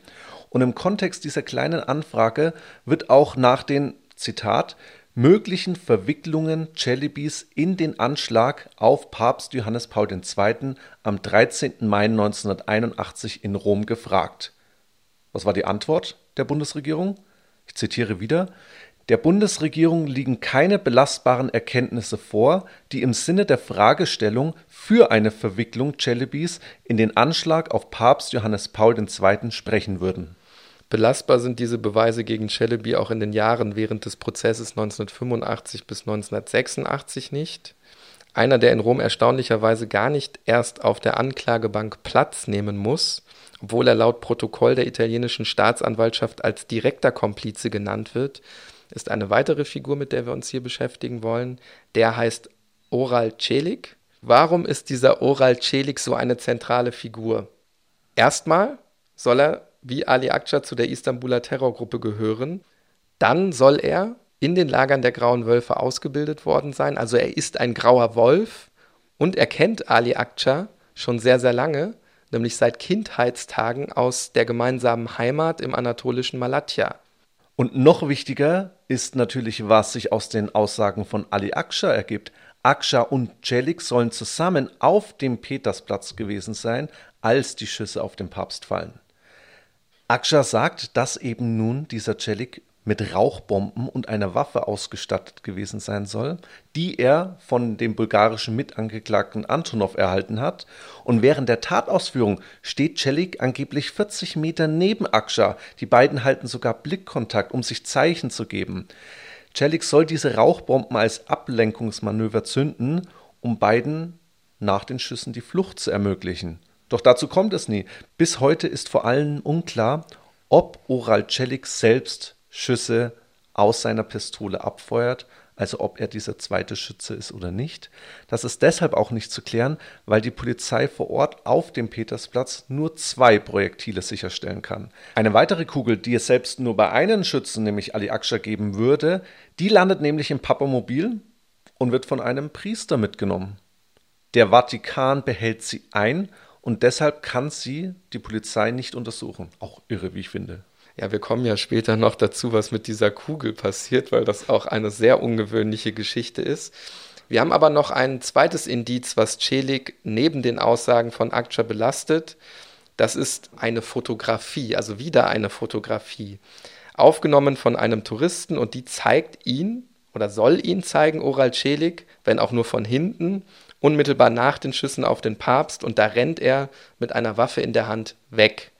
Und im Kontext dieser kleinen Anfrage wird auch nach den, Zitat, möglichen Verwicklungen Çelebis in den Anschlag auf Papst Johannes Paul II. Am 13. Mai 1981 in Rom gefragt. Was war die Antwort der Bundesregierung? Ich zitiere wieder. Der Bundesregierung liegen keine belastbaren Erkenntnisse vor, die im Sinne der Fragestellung für eine Verwicklung Çelebis in den Anschlag auf Papst Johannes Paul II. Sprechen würden. Belastbar sind diese Beweise gegen Çelebi auch in den Jahren während des Prozesses 1985 bis 1986 nicht. Einer, der in Rom erstaunlicherweise gar nicht erst auf der Anklagebank Platz nehmen muss, obwohl er laut Protokoll der italienischen Staatsanwaltschaft als direkter Komplize genannt wird, ist eine weitere Figur, mit der wir uns hier beschäftigen wollen. Der heißt Oral Çelik. Warum ist dieser Oral Çelik so eine zentrale Figur? Erstmal soll er, wie Ali Ağca, zu der Istanbuler Terrorgruppe gehören. Dann soll er in den Lagern der Grauen Wölfe ausgebildet worden sein. Also er ist ein grauer Wolf und er kennt Ali Ağca schon sehr, sehr lange, nämlich seit Kindheitstagen aus der gemeinsamen Heimat im anatolischen Malatya. Und noch wichtiger ist natürlich, was sich aus den Aussagen von Ali Ağca ergibt. Ağca und Çelik sollen zusammen auf dem Petersplatz gewesen sein, als die Schüsse auf den Papst fallen. Ağca sagt, dass eben nun dieser Çelik mit Rauchbomben und einer Waffe ausgestattet gewesen sein soll, die er von dem bulgarischen Mitangeklagten Antonov erhalten hat. Und während der Tatausführung steht Çelik angeblich 40 Meter neben Ağca. Die beiden halten sogar Blickkontakt, um sich Zeichen zu geben. Çelik soll diese Rauchbomben als Ablenkungsmanöver zünden, um beiden nach den Schüssen die Flucht zu ermöglichen. Doch dazu kommt es nie. Bis heute ist vor allem unklar, ob Oral Çelik selbst Schüsse aus seiner Pistole abfeuert, also ob er dieser zweite Schütze ist oder nicht. Das ist deshalb auch nicht zu klären, weil die Polizei vor Ort auf dem Petersplatz nur 2 Projektile sicherstellen kann. Eine weitere Kugel, die es selbst nur bei einem Schützen, nämlich Ali Ağca, geben würde, die landet nämlich im Papamobil und wird von einem Priester mitgenommen. Der Vatikan behält sie ein und deshalb kann sie die Polizei nicht untersuchen. Auch irre, wie ich finde. Ja, wir kommen ja später noch dazu, was mit dieser Kugel passiert, weil das auch eine sehr ungewöhnliche Geschichte ist. Wir haben aber noch ein zweites Indiz, was Çelik neben den Aussagen von Ağca belastet. Das ist eine Fotografie, also wieder eine Fotografie, aufgenommen von einem Touristen, und die zeigt ihn oder soll ihn zeigen, Oral Çelik, wenn auch nur von hinten, unmittelbar nach den Schüssen auf den Papst, und da rennt er mit einer Waffe in der Hand weg.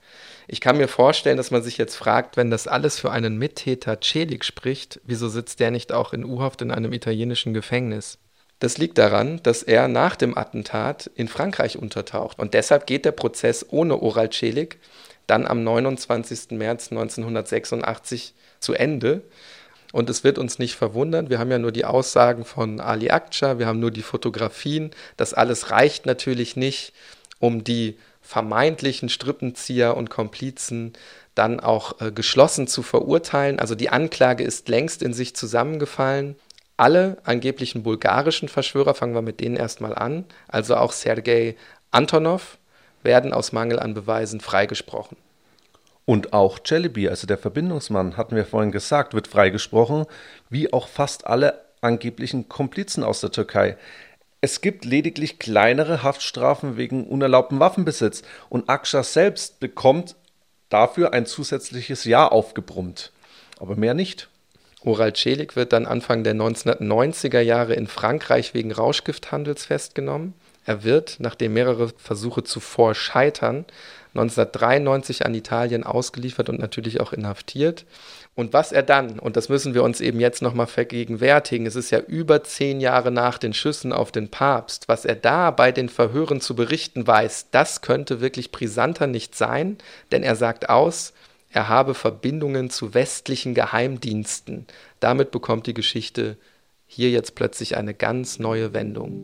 Ich kann mir vorstellen, dass man sich jetzt fragt, wenn das alles für einen Mittäter Çelik spricht, wieso sitzt der nicht auch in U-Haft in einem italienischen Gefängnis? Das liegt daran, dass er nach dem Attentat in Frankreich untertaucht. Und deshalb geht der Prozess ohne Oral Çelik dann am 29. März 1986 zu Ende. Und es wird uns nicht verwundern, wir haben ja nur die Aussagen von Ali Ağca, wir haben nur die Fotografien. Das alles reicht natürlich nicht, um die vermeintlichen Strippenzieher und Komplizen dann auch geschlossen zu verurteilen. Also die Anklage ist längst in sich zusammengefallen. Alle angeblichen bulgarischen Verschwörer, fangen wir mit denen erstmal an, also auch Sergei Antonov, werden aus Mangel an Beweisen freigesprochen. Und auch Çelebi, also der Verbindungsmann, hatten wir vorhin gesagt, wird freigesprochen, wie auch fast alle angeblichen Komplizen aus der Türkei. Es gibt lediglich kleinere Haftstrafen wegen unerlaubtem Waffenbesitz und Akça selbst bekommt dafür ein zusätzliches Jahr aufgebrummt, aber mehr nicht. Oral Çelik wird dann Anfang der 1990er Jahre in Frankreich wegen Rauschgifthandels festgenommen. Er wird, nachdem mehrere Versuche zuvor scheitern, 1993 an Italien ausgeliefert und natürlich auch inhaftiert. Und was er dann, und das müssen wir uns eben jetzt nochmal vergegenwärtigen, es ist ja über 10 Jahre nach den Schüssen auf den Papst, was er da bei den Verhören zu berichten weiß, das könnte wirklich brisanter nicht sein, denn er sagt aus, er habe Verbindungen zu westlichen Geheimdiensten. Damit bekommt die Geschichte hier jetzt plötzlich eine ganz neue Wendung.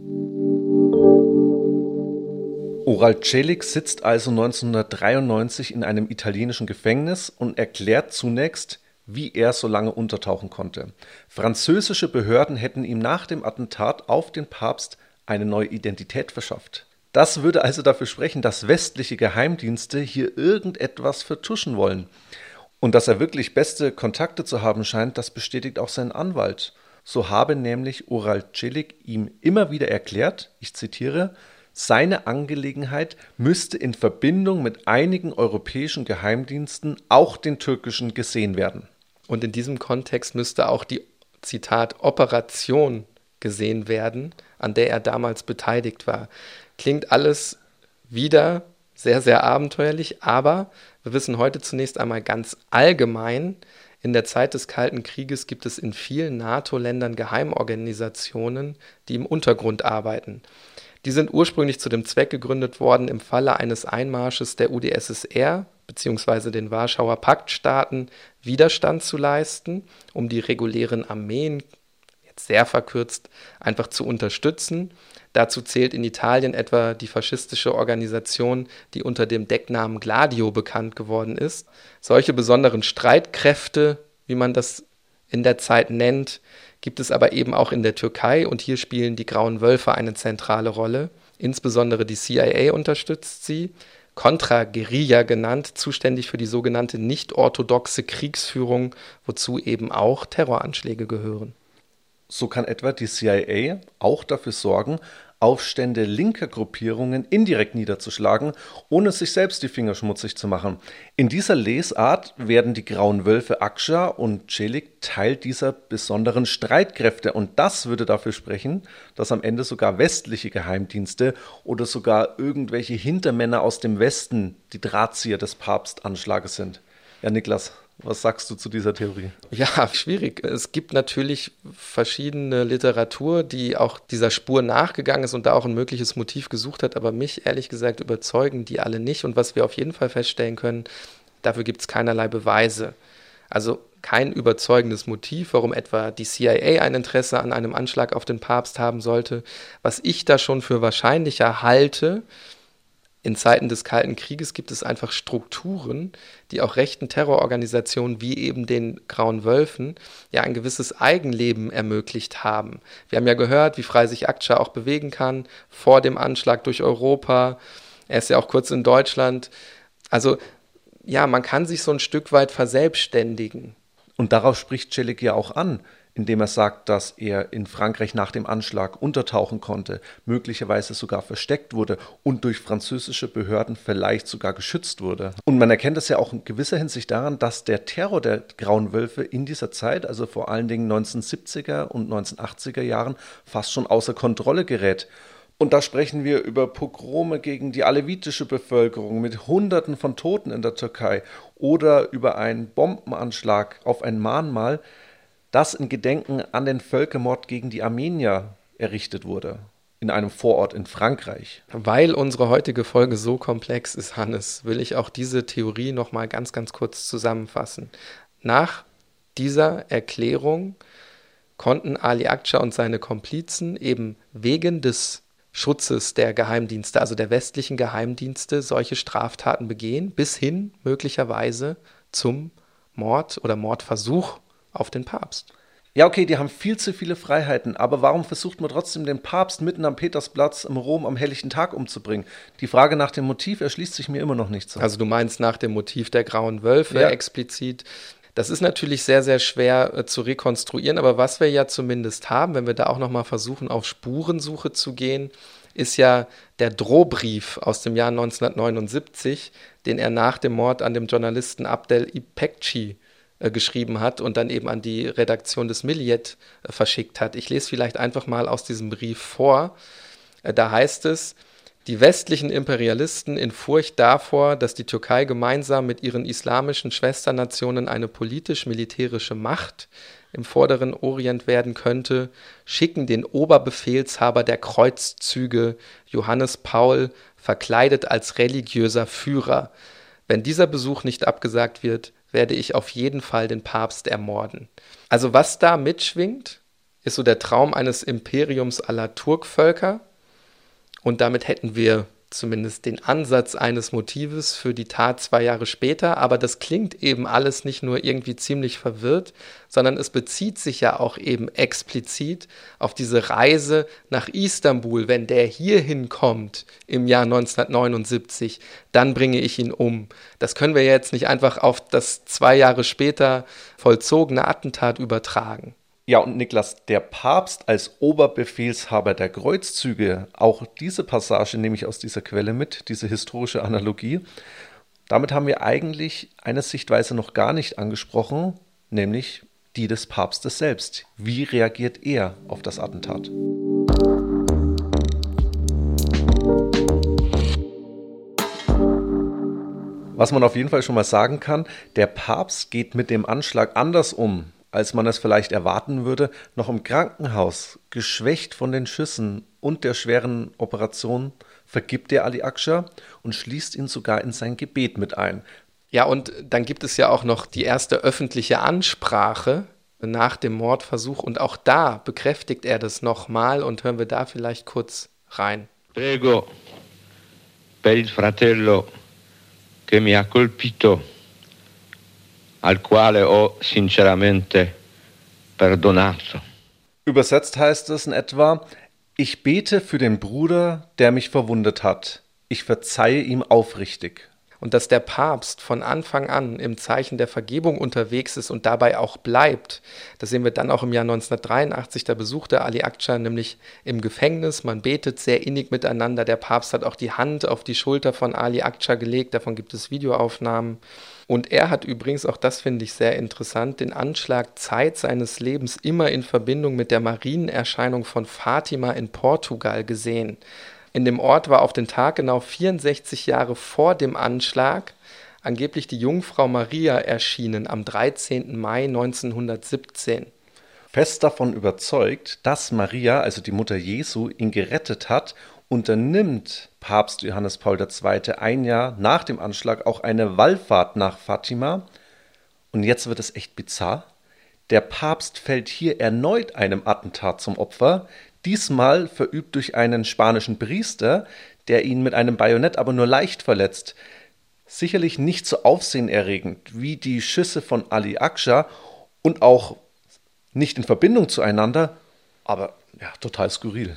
Oral Çelik sitzt also 1993 in einem italienischen Gefängnis und erklärt zunächst, wie er so lange untertauchen konnte. Französische Behörden hätten ihm nach dem Attentat auf den Papst eine neue Identität verschafft. Das würde also dafür sprechen, dass westliche Geheimdienste hier irgendetwas vertuschen wollen. Und dass er wirklich beste Kontakte zu haben scheint, das bestätigt auch sein Anwalt. So habe nämlich Oral Çelik ihm immer wieder erklärt, ich zitiere, seine Angelegenheit müsste in Verbindung mit einigen europäischen Geheimdiensten, auch den türkischen, gesehen werden. Und in diesem Kontext müsste auch die, Zitat, Operation gesehen werden, an der er damals beteiligt war. Klingt alles wieder sehr, sehr abenteuerlich, aber wir wissen heute zunächst einmal ganz allgemein, in der Zeit des Kalten Krieges gibt es in vielen NATO-Ländern Geheimorganisationen, die im Untergrund arbeiten. Die sind ursprünglich zu dem Zweck gegründet worden, im Falle eines Einmarsches der UdSSR bzw. den Warschauer Paktstaaten Widerstand zu leisten, um die regulären Armeen, jetzt sehr verkürzt, einfach zu unterstützen. Dazu zählt in Italien etwa die faschistische Organisation, die unter dem Decknamen Gladio bekannt geworden ist. Solche besonderen Streitkräfte, wie man das in der Zeit nennt, gibt es aber eben auch in der Türkei und hier spielen die Grauen Wölfe eine zentrale Rolle. Insbesondere die CIA unterstützt sie, Contra-Guerilla genannt, zuständig für die sogenannte nicht-orthodoxe Kriegsführung, wozu eben auch Terroranschläge gehören. So kann etwa die CIA auch dafür sorgen, Aufstände linker Gruppierungen indirekt niederzuschlagen, ohne sich selbst die Finger schmutzig zu machen. In dieser Lesart werden die Grauen Wölfe Akça und Çelik Teil dieser besonderen Streitkräfte und das würde dafür sprechen, dass am Ende sogar westliche Geheimdienste oder sogar irgendwelche Hintermänner aus dem Westen die Drahtzieher des Papstanschlages sind. Ja, Niklas, was sagst du zu dieser Theorie? Ja, schwierig. Es gibt natürlich verschiedene Literatur, die auch dieser Spur nachgegangen ist und da auch ein mögliches Motiv gesucht hat, aber mich ehrlich gesagt überzeugen die alle nicht. Und was wir auf jeden Fall feststellen können, dafür gibt es keinerlei Beweise. Also kein überzeugendes Motiv, warum etwa die CIA ein Interesse an einem Anschlag auf den Papst haben sollte. Was ich da schon für wahrscheinlicher halte, in Zeiten des Kalten Krieges gibt es einfach Strukturen, die auch rechten Terrororganisationen wie eben den Grauen Wölfen ja ein gewisses Eigenleben ermöglicht haben. Wir haben ja gehört, wie frei sich Akça auch bewegen kann, vor dem Anschlag durch Europa. Er ist ja auch kurz in Deutschland. Also ja, man kann sich so ein Stück weit verselbstständigen. Und darauf spricht Çelik ja auch an, indem er sagt, dass er in Frankreich nach dem Anschlag untertauchen konnte, möglicherweise sogar versteckt wurde und durch französische Behörden vielleicht sogar geschützt wurde. Und man erkennt das ja auch in gewisser Hinsicht daran, dass der Terror der Grauen Wölfe in dieser Zeit, also vor allen Dingen 1970er und 1980er Jahren, fast schon außer Kontrolle gerät. Und da sprechen wir über Pogrome gegen die alevitische Bevölkerung mit Hunderten von Toten in der Türkei oder über einen Bombenanschlag auf ein Mahnmal, das in Gedenken an den Völkermord gegen die Armenier errichtet wurde, in einem Vorort in Frankreich. Weil unsere heutige Folge so komplex ist, Hannes, will ich auch diese Theorie nochmal ganz, ganz kurz zusammenfassen. Nach dieser Erklärung konnten Ali Akça und seine Komplizen eben wegen des Schutzes der Geheimdienste, also der westlichen Geheimdienste, solche Straftaten begehen, bis hin möglicherweise zum Mord oder Mordversuch auf den Papst. ja okay, die haben viel zu viele Freiheiten, aber warum versucht man trotzdem den Papst mitten am Petersplatz in Rom am helllichten Tag umzubringen? Die Frage nach dem Motiv erschließt sich mir immer noch nicht so. Also du meinst nach dem Motiv der Grauen Wölfe explizit? Das ist natürlich sehr, sehr schwer zu rekonstruieren, aber was wir ja zumindest haben, wenn wir da auch nochmal versuchen, auf Spurensuche zu gehen, ist ja der Drohbrief aus dem Jahr 1979, den er nach dem Mord an dem Journalisten Abdi İpekçi geschrieben hat und dann eben an die Redaktion des Milliyet verschickt hat. Ich lese vielleicht einfach mal aus diesem Brief vor. Da heißt es: Die westlichen Imperialisten in Furcht davor, dass die Türkei gemeinsam mit ihren islamischen Schwesternationen eine politisch-militärische Macht im vorderen Orient werden könnte, schicken den Oberbefehlshaber der Kreuzzüge, Johannes Paul, verkleidet als religiöser Führer. Wenn dieser Besuch nicht abgesagt wird, werde ich auf jeden Fall den Papst ermorden. Also was da mitschwingt, ist so der Traum eines Imperiums à la Turkvölker. Und damit hätten wir zumindest den Ansatz eines Motives für die Tat 2 Jahre später. Aber das klingt eben alles nicht nur irgendwie ziemlich verwirrt, sondern es bezieht sich ja auch eben explizit auf diese Reise nach Istanbul. Wenn der hier hinkommt im Jahr 1979, dann bringe ich ihn um. Das können wir jetzt nicht einfach auf das 2 Jahre später vollzogene Attentat übertragen. Ja, und Niklas, der Papst als Oberbefehlshaber der Kreuzzüge, auch diese Passage nehme ich aus dieser Quelle mit, diese historische Analogie. Damit haben wir eigentlich eine Sichtweise noch gar nicht angesprochen, nämlich die des Papstes selbst. Wie reagiert er auf das Attentat? Was man auf jeden Fall schon mal sagen kann, der Papst geht mit dem Anschlag anders um, als man es vielleicht erwarten würde. Noch im Krankenhaus, geschwächt von den Schüssen und der schweren Operation, vergibt er Ali Ağca und schließt ihn sogar in sein Gebet mit ein. Ja, und dann gibt es ja auch noch die erste öffentliche Ansprache nach dem Mordversuch. Und auch da bekräftigt er das nochmal, und hören wir da vielleicht kurz rein. Prego per il fratello che mi ha colpito, al quale ho sinceramente perdonato. Übersetzt heißt es in etwa: Ich bete für den Bruder, der mich verwundet hat. Ich verzeihe ihm aufrichtig. Und dass der Papst von Anfang an im Zeichen der Vergebung unterwegs ist und dabei auch bleibt, das sehen wir dann auch im Jahr 1983, da besuchte Ali Ağca nämlich im Gefängnis. Man betet sehr innig miteinander. Der Papst hat auch die Hand auf die Schulter von Ali Ağca gelegt, davon gibt es Videoaufnahmen. Und er hat übrigens, auch das finde ich sehr interessant, den Anschlag Zeit seines Lebens immer in Verbindung mit der Marienerscheinung von Fatima in Portugal gesehen. In dem Ort war auf den Tag genau 64 Jahre vor dem Anschlag angeblich die Jungfrau Maria erschienen, am 13. Mai 1917. Fest davon überzeugt, dass Maria, also die Mutter Jesu, ihn gerettet hat, unternimmt Papst Johannes Paul II. Ein Jahr nach dem Anschlag auch eine Wallfahrt nach Fatima. Und jetzt wird es echt bizarr. Der Papst fällt hier erneut einem Attentat zum Opfer, diesmal verübt durch einen spanischen Priester, der ihn mit einem Bajonett aber nur leicht verletzt. Sicherlich nicht so aufsehenerregend wie die Schüsse von Ali Ağca und auch nicht in Verbindung zueinander, aber ja, total skurril.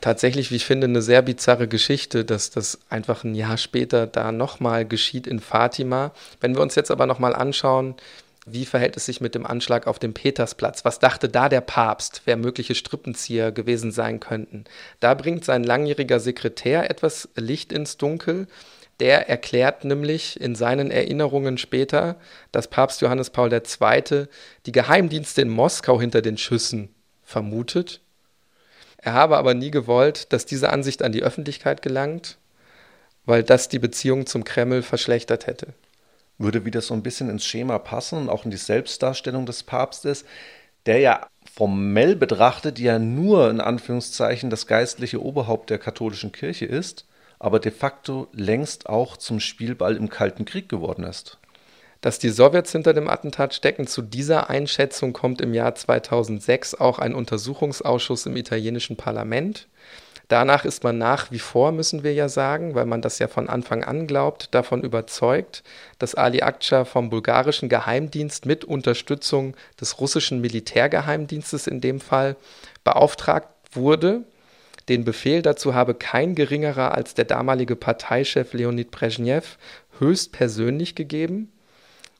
Tatsächlich, wie ich finde, eine sehr bizarre Geschichte, dass das einfach ein Jahr später da nochmal geschieht in Fatima. Wenn wir uns jetzt aber nochmal anschauen, wie verhält es sich mit dem Anschlag auf dem Petersplatz? Was dachte da der Papst, wer mögliche Strippenzieher gewesen sein könnten? Da bringt sein langjähriger Sekretär etwas Licht ins Dunkel. Der erklärt nämlich in seinen Erinnerungen später, dass Papst Johannes Paul II. Die Geheimdienste in Moskau hinter den Schüssen vermutet. Er habe aber nie gewollt, dass diese Ansicht an die Öffentlichkeit gelangt, weil das die Beziehung zum Kreml verschlechtert hätte. Würde wieder so ein bisschen ins Schema passen und auch in die Selbstdarstellung des Papstes, der ja formell betrachtet ja nur in Anführungszeichen das geistliche Oberhaupt der katholischen Kirche ist, aber de facto längst auch zum Spielball im Kalten Krieg geworden ist. Dass die Sowjets hinter dem Attentat stecken, zu dieser Einschätzung kommt im Jahr 2006 auch ein Untersuchungsausschuss im italienischen Parlament. Danach ist man nach wie vor, müssen wir ja sagen, weil man das ja von Anfang an glaubt, davon überzeugt, dass Ali Ağca vom bulgarischen Geheimdienst mit Unterstützung des russischen Militärgeheimdienstes in dem Fall beauftragt wurde. Den Befehl dazu habe kein geringerer als der damalige Parteichef Leonid Brezhnev höchstpersönlich gegeben.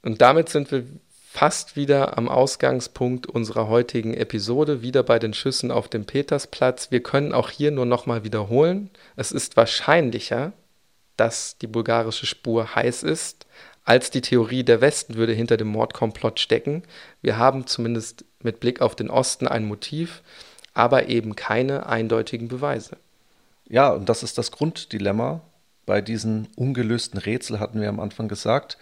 Und damit sind wir fast wieder am Ausgangspunkt unserer heutigen Episode, wieder bei den Schüssen auf dem Petersplatz. Wir können auch hier nur nochmal wiederholen, es ist wahrscheinlicher, dass die bulgarische Spur heiß ist, als die Theorie, der Westen würde hinter dem Mordkomplott stecken. Wir haben zumindest mit Blick auf den Osten ein Motiv, aber eben keine eindeutigen Beweise. Ja, und das ist das Grunddilemma. Bei diesen ungelösten Rätsel hatten wir am Anfang gesagt,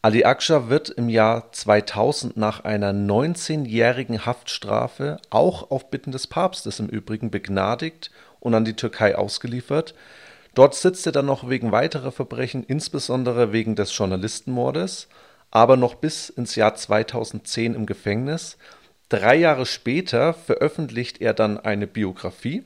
Ali Ağca wird im Jahr 2000 nach einer 19-jährigen Haftstrafe, auch auf Bitten des Papstes im Übrigen, begnadigt und an die Türkei ausgeliefert. Dort sitzt er dann noch wegen weiterer Verbrechen, insbesondere wegen des Journalistenmordes, aber noch bis ins Jahr 2010 im Gefängnis. 3 Jahre später veröffentlicht er dann eine Biografie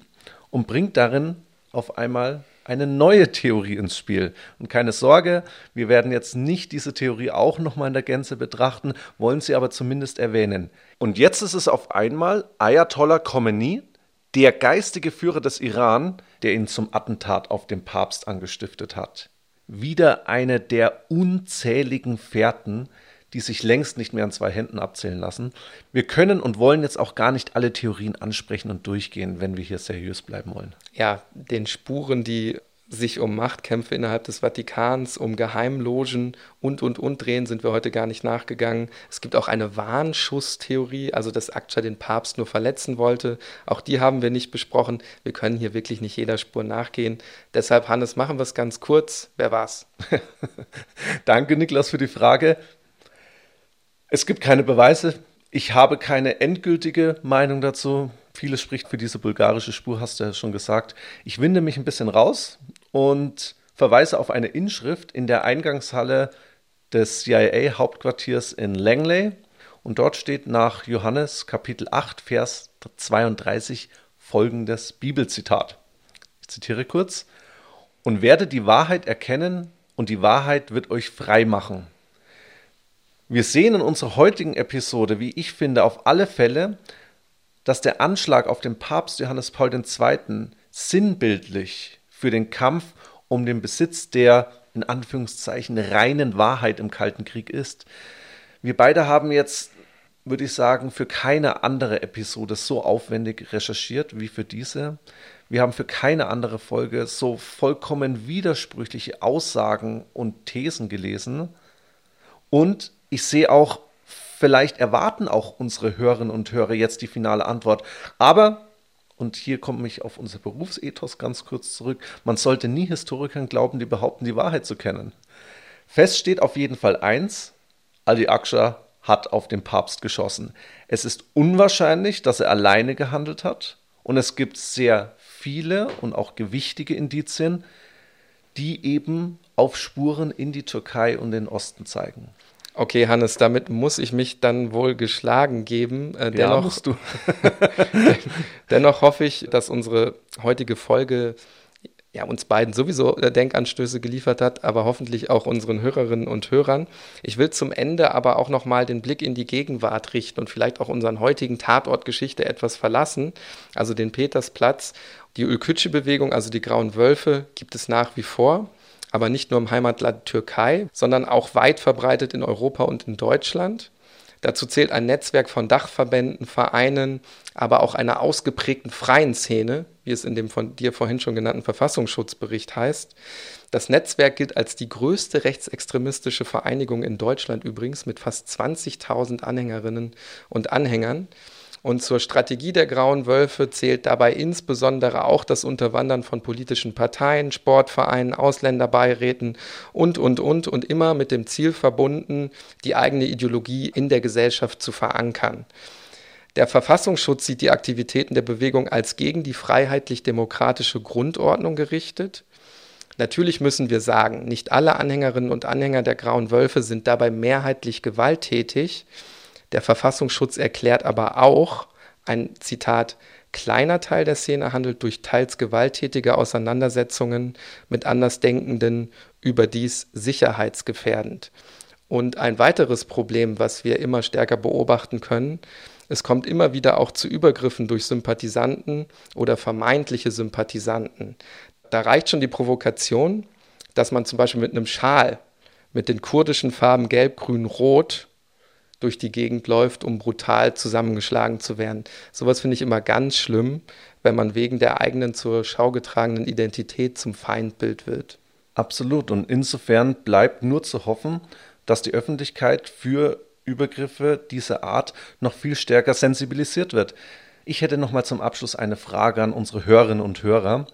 und bringt darin auf einmal eine neue Theorie ins Spiel. Und keine Sorge, wir werden jetzt nicht diese Theorie auch nochmal in der Gänze betrachten, wollen sie aber zumindest erwähnen. Und jetzt ist es auf einmal Ayatollah Khomeini, der geistige Führer des Iran, der ihn zum Attentat auf den Papst angestiftet hat. Wieder eine der unzähligen Fährten, die sich längst nicht mehr an 2 Händen abzählen lassen. Wir können und wollen jetzt auch gar nicht alle Theorien ansprechen und durchgehen, wenn wir hier seriös bleiben wollen. Ja, den Spuren, die sich um Machtkämpfe innerhalb des Vatikans, um Geheimlogen und drehen, sind wir heute gar nicht nachgegangen. Es gibt auch eine Warnschusstheorie, also dass Ağca den Papst nur verletzen wollte. Auch die haben wir nicht besprochen. Wir können hier wirklich nicht jeder Spur nachgehen. Deshalb, Hannes, machen wir es ganz kurz. Wer war's? Danke, Niklas, für die Frage. Es gibt keine Beweise. Ich habe keine endgültige Meinung dazu. Vieles spricht für diese bulgarische Spur, hast du ja schon gesagt. Ich winde mich ein bisschen raus und verweise auf eine Inschrift in der Eingangshalle des CIA-Hauptquartiers in Langley. Und dort steht nach Johannes Kapitel 8, Vers 32 folgendes Bibelzitat. Ich zitiere kurz. Und werdet die Wahrheit erkennen und die Wahrheit wird euch frei machen. Wir sehen in unserer heutigen Episode, wie ich finde, auf alle Fälle, dass der Anschlag auf den Papst Johannes Paul II. Sinnbildlich für den Kampf um den Besitz der, in Anführungszeichen, reinen Wahrheit im Kalten Krieg ist. Wir beide haben jetzt, würde ich sagen, für keine andere Episode so aufwendig recherchiert wie für diese. Wir haben für keine andere Folge so vollkommen widersprüchliche Aussagen und Thesen gelesen. Und ich sehe auch, vielleicht erwarten auch unsere Hörerinnen und Hörer jetzt die finale Antwort. Aber, und hier komme ich auf unser Berufsethos ganz kurz zurück, man sollte nie Historikern glauben, die behaupten, die Wahrheit zu kennen. Fest steht auf jeden Fall eins, Ali Ağca hat auf den Papst geschossen. Es ist unwahrscheinlich, dass er alleine gehandelt hat. Und es gibt sehr viele und auch gewichtige Indizien, die eben auf Spuren in die Türkei und den Osten zeigen. Okay, Hannes, damit muss ich mich dann wohl geschlagen geben. Dennoch, musst du. Dennoch hoffe ich, dass unsere heutige Folge uns beiden sowieso Denkanstöße geliefert hat, aber hoffentlich auch unseren Hörerinnen und Hörern. Ich will zum Ende aber auch nochmal den Blick in die Gegenwart richten und vielleicht auch unseren heutigen Tatort Geschichte etwas verlassen, also den Petersplatz. Die Ülkücü-Bewegung, also die Grauen Wölfe, gibt es nach wie vor. Aber nicht nur im Heimatland Türkei, sondern auch weit verbreitet in Europa und in Deutschland. Dazu zählt ein Netzwerk von Dachverbänden, Vereinen, aber auch einer ausgeprägten freien Szene, wie es in dem von dir vorhin schon genannten Verfassungsschutzbericht heißt. Das Netzwerk gilt als die größte rechtsextremistische Vereinigung in Deutschland übrigens, mit fast 20.000 Anhängerinnen und Anhängern. Und zur Strategie der Grauen Wölfe zählt dabei insbesondere auch das Unterwandern von politischen Parteien, Sportvereinen, Ausländerbeiräten und immer mit dem Ziel verbunden, die eigene Ideologie in der Gesellschaft zu verankern. Der Verfassungsschutz sieht die Aktivitäten der Bewegung als gegen die freiheitlich-demokratische Grundordnung gerichtet. Natürlich müssen wir sagen, nicht alle Anhängerinnen und Anhänger der Grauen Wölfe sind dabei mehrheitlich gewalttätig. Der Verfassungsschutz erklärt aber auch, ein Zitat, kleiner Teil der Szene handelt durch teils gewalttätige Auseinandersetzungen mit Andersdenkenden, überdies sicherheitsgefährdend. Und ein weiteres Problem, was wir immer stärker beobachten können: Es kommt immer wieder auch zu Übergriffen durch Sympathisanten oder vermeintliche Sympathisanten. Da reicht schon die Provokation, dass man zum Beispiel mit einem Schal mit den kurdischen Farben Gelb, Grün, Rot durch die Gegend läuft, um brutal zusammengeschlagen zu werden. Sowas finde ich immer ganz schlimm, wenn man wegen der eigenen zur Schau getragenen Identität zum Feindbild wird. Absolut. Und insofern bleibt nur zu hoffen, dass die Öffentlichkeit für Übergriffe dieser Art noch viel stärker sensibilisiert wird. Ich hätte nochmal zum Abschluss eine Frage an unsere Hörerinnen und Hörer,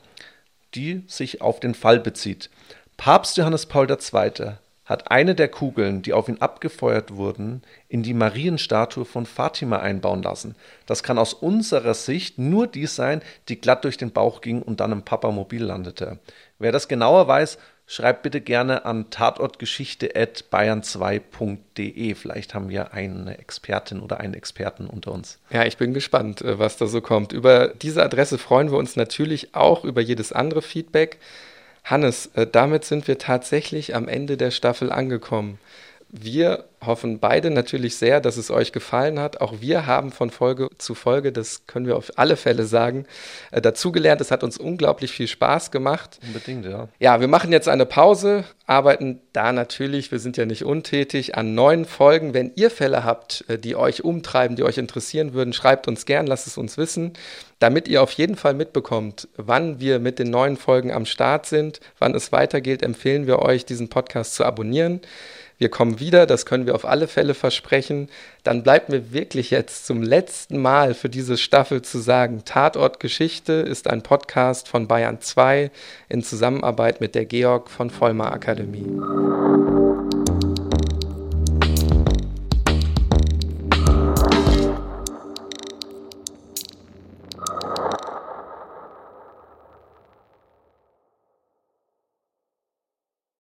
die sich auf den Fall bezieht. Papst Johannes Paul II. Hat eine der Kugeln, die auf ihn abgefeuert wurden, in die Marienstatue von Fatima einbauen lassen. Das kann aus unserer Sicht nur die sein, die glatt durch den Bauch ging und dann im Papamobil landete. Wer das genauer weiß, schreibt bitte gerne an tatortgeschichte@bayern2.de. Vielleicht haben wir eine Expertin oder einen Experten unter uns. Ja, ich bin gespannt, was da so kommt. Über diese Adresse freuen wir uns natürlich auch über jedes andere Feedback. Hannes, damit sind wir tatsächlich am Ende der Staffel angekommen. Wir hoffen beide natürlich sehr, dass es euch gefallen hat. Auch wir haben von Folge zu Folge, das können wir auf alle Fälle sagen, dazugelernt. Es hat uns unglaublich viel Spaß gemacht. Unbedingt, ja. Ja, wir machen jetzt eine Pause, arbeiten da natürlich, wir sind ja nicht untätig, an neuen Folgen. Wenn ihr Fälle habt, die euch umtreiben, die euch interessieren würden, schreibt uns gern, lasst es uns wissen, damit ihr auf jeden Fall mitbekommt, wann wir mit den neuen Folgen am Start sind, wann es weitergeht, empfehlen wir euch, diesen Podcast zu abonnieren. Wir kommen wieder, das können wir auf alle Fälle versprechen. Dann bleibt mir wirklich jetzt zum letzten Mal für diese Staffel zu sagen, Tatort Geschichte ist ein Podcast von Bayern 2 in Zusammenarbeit mit der Georg von Vollmar Akademie.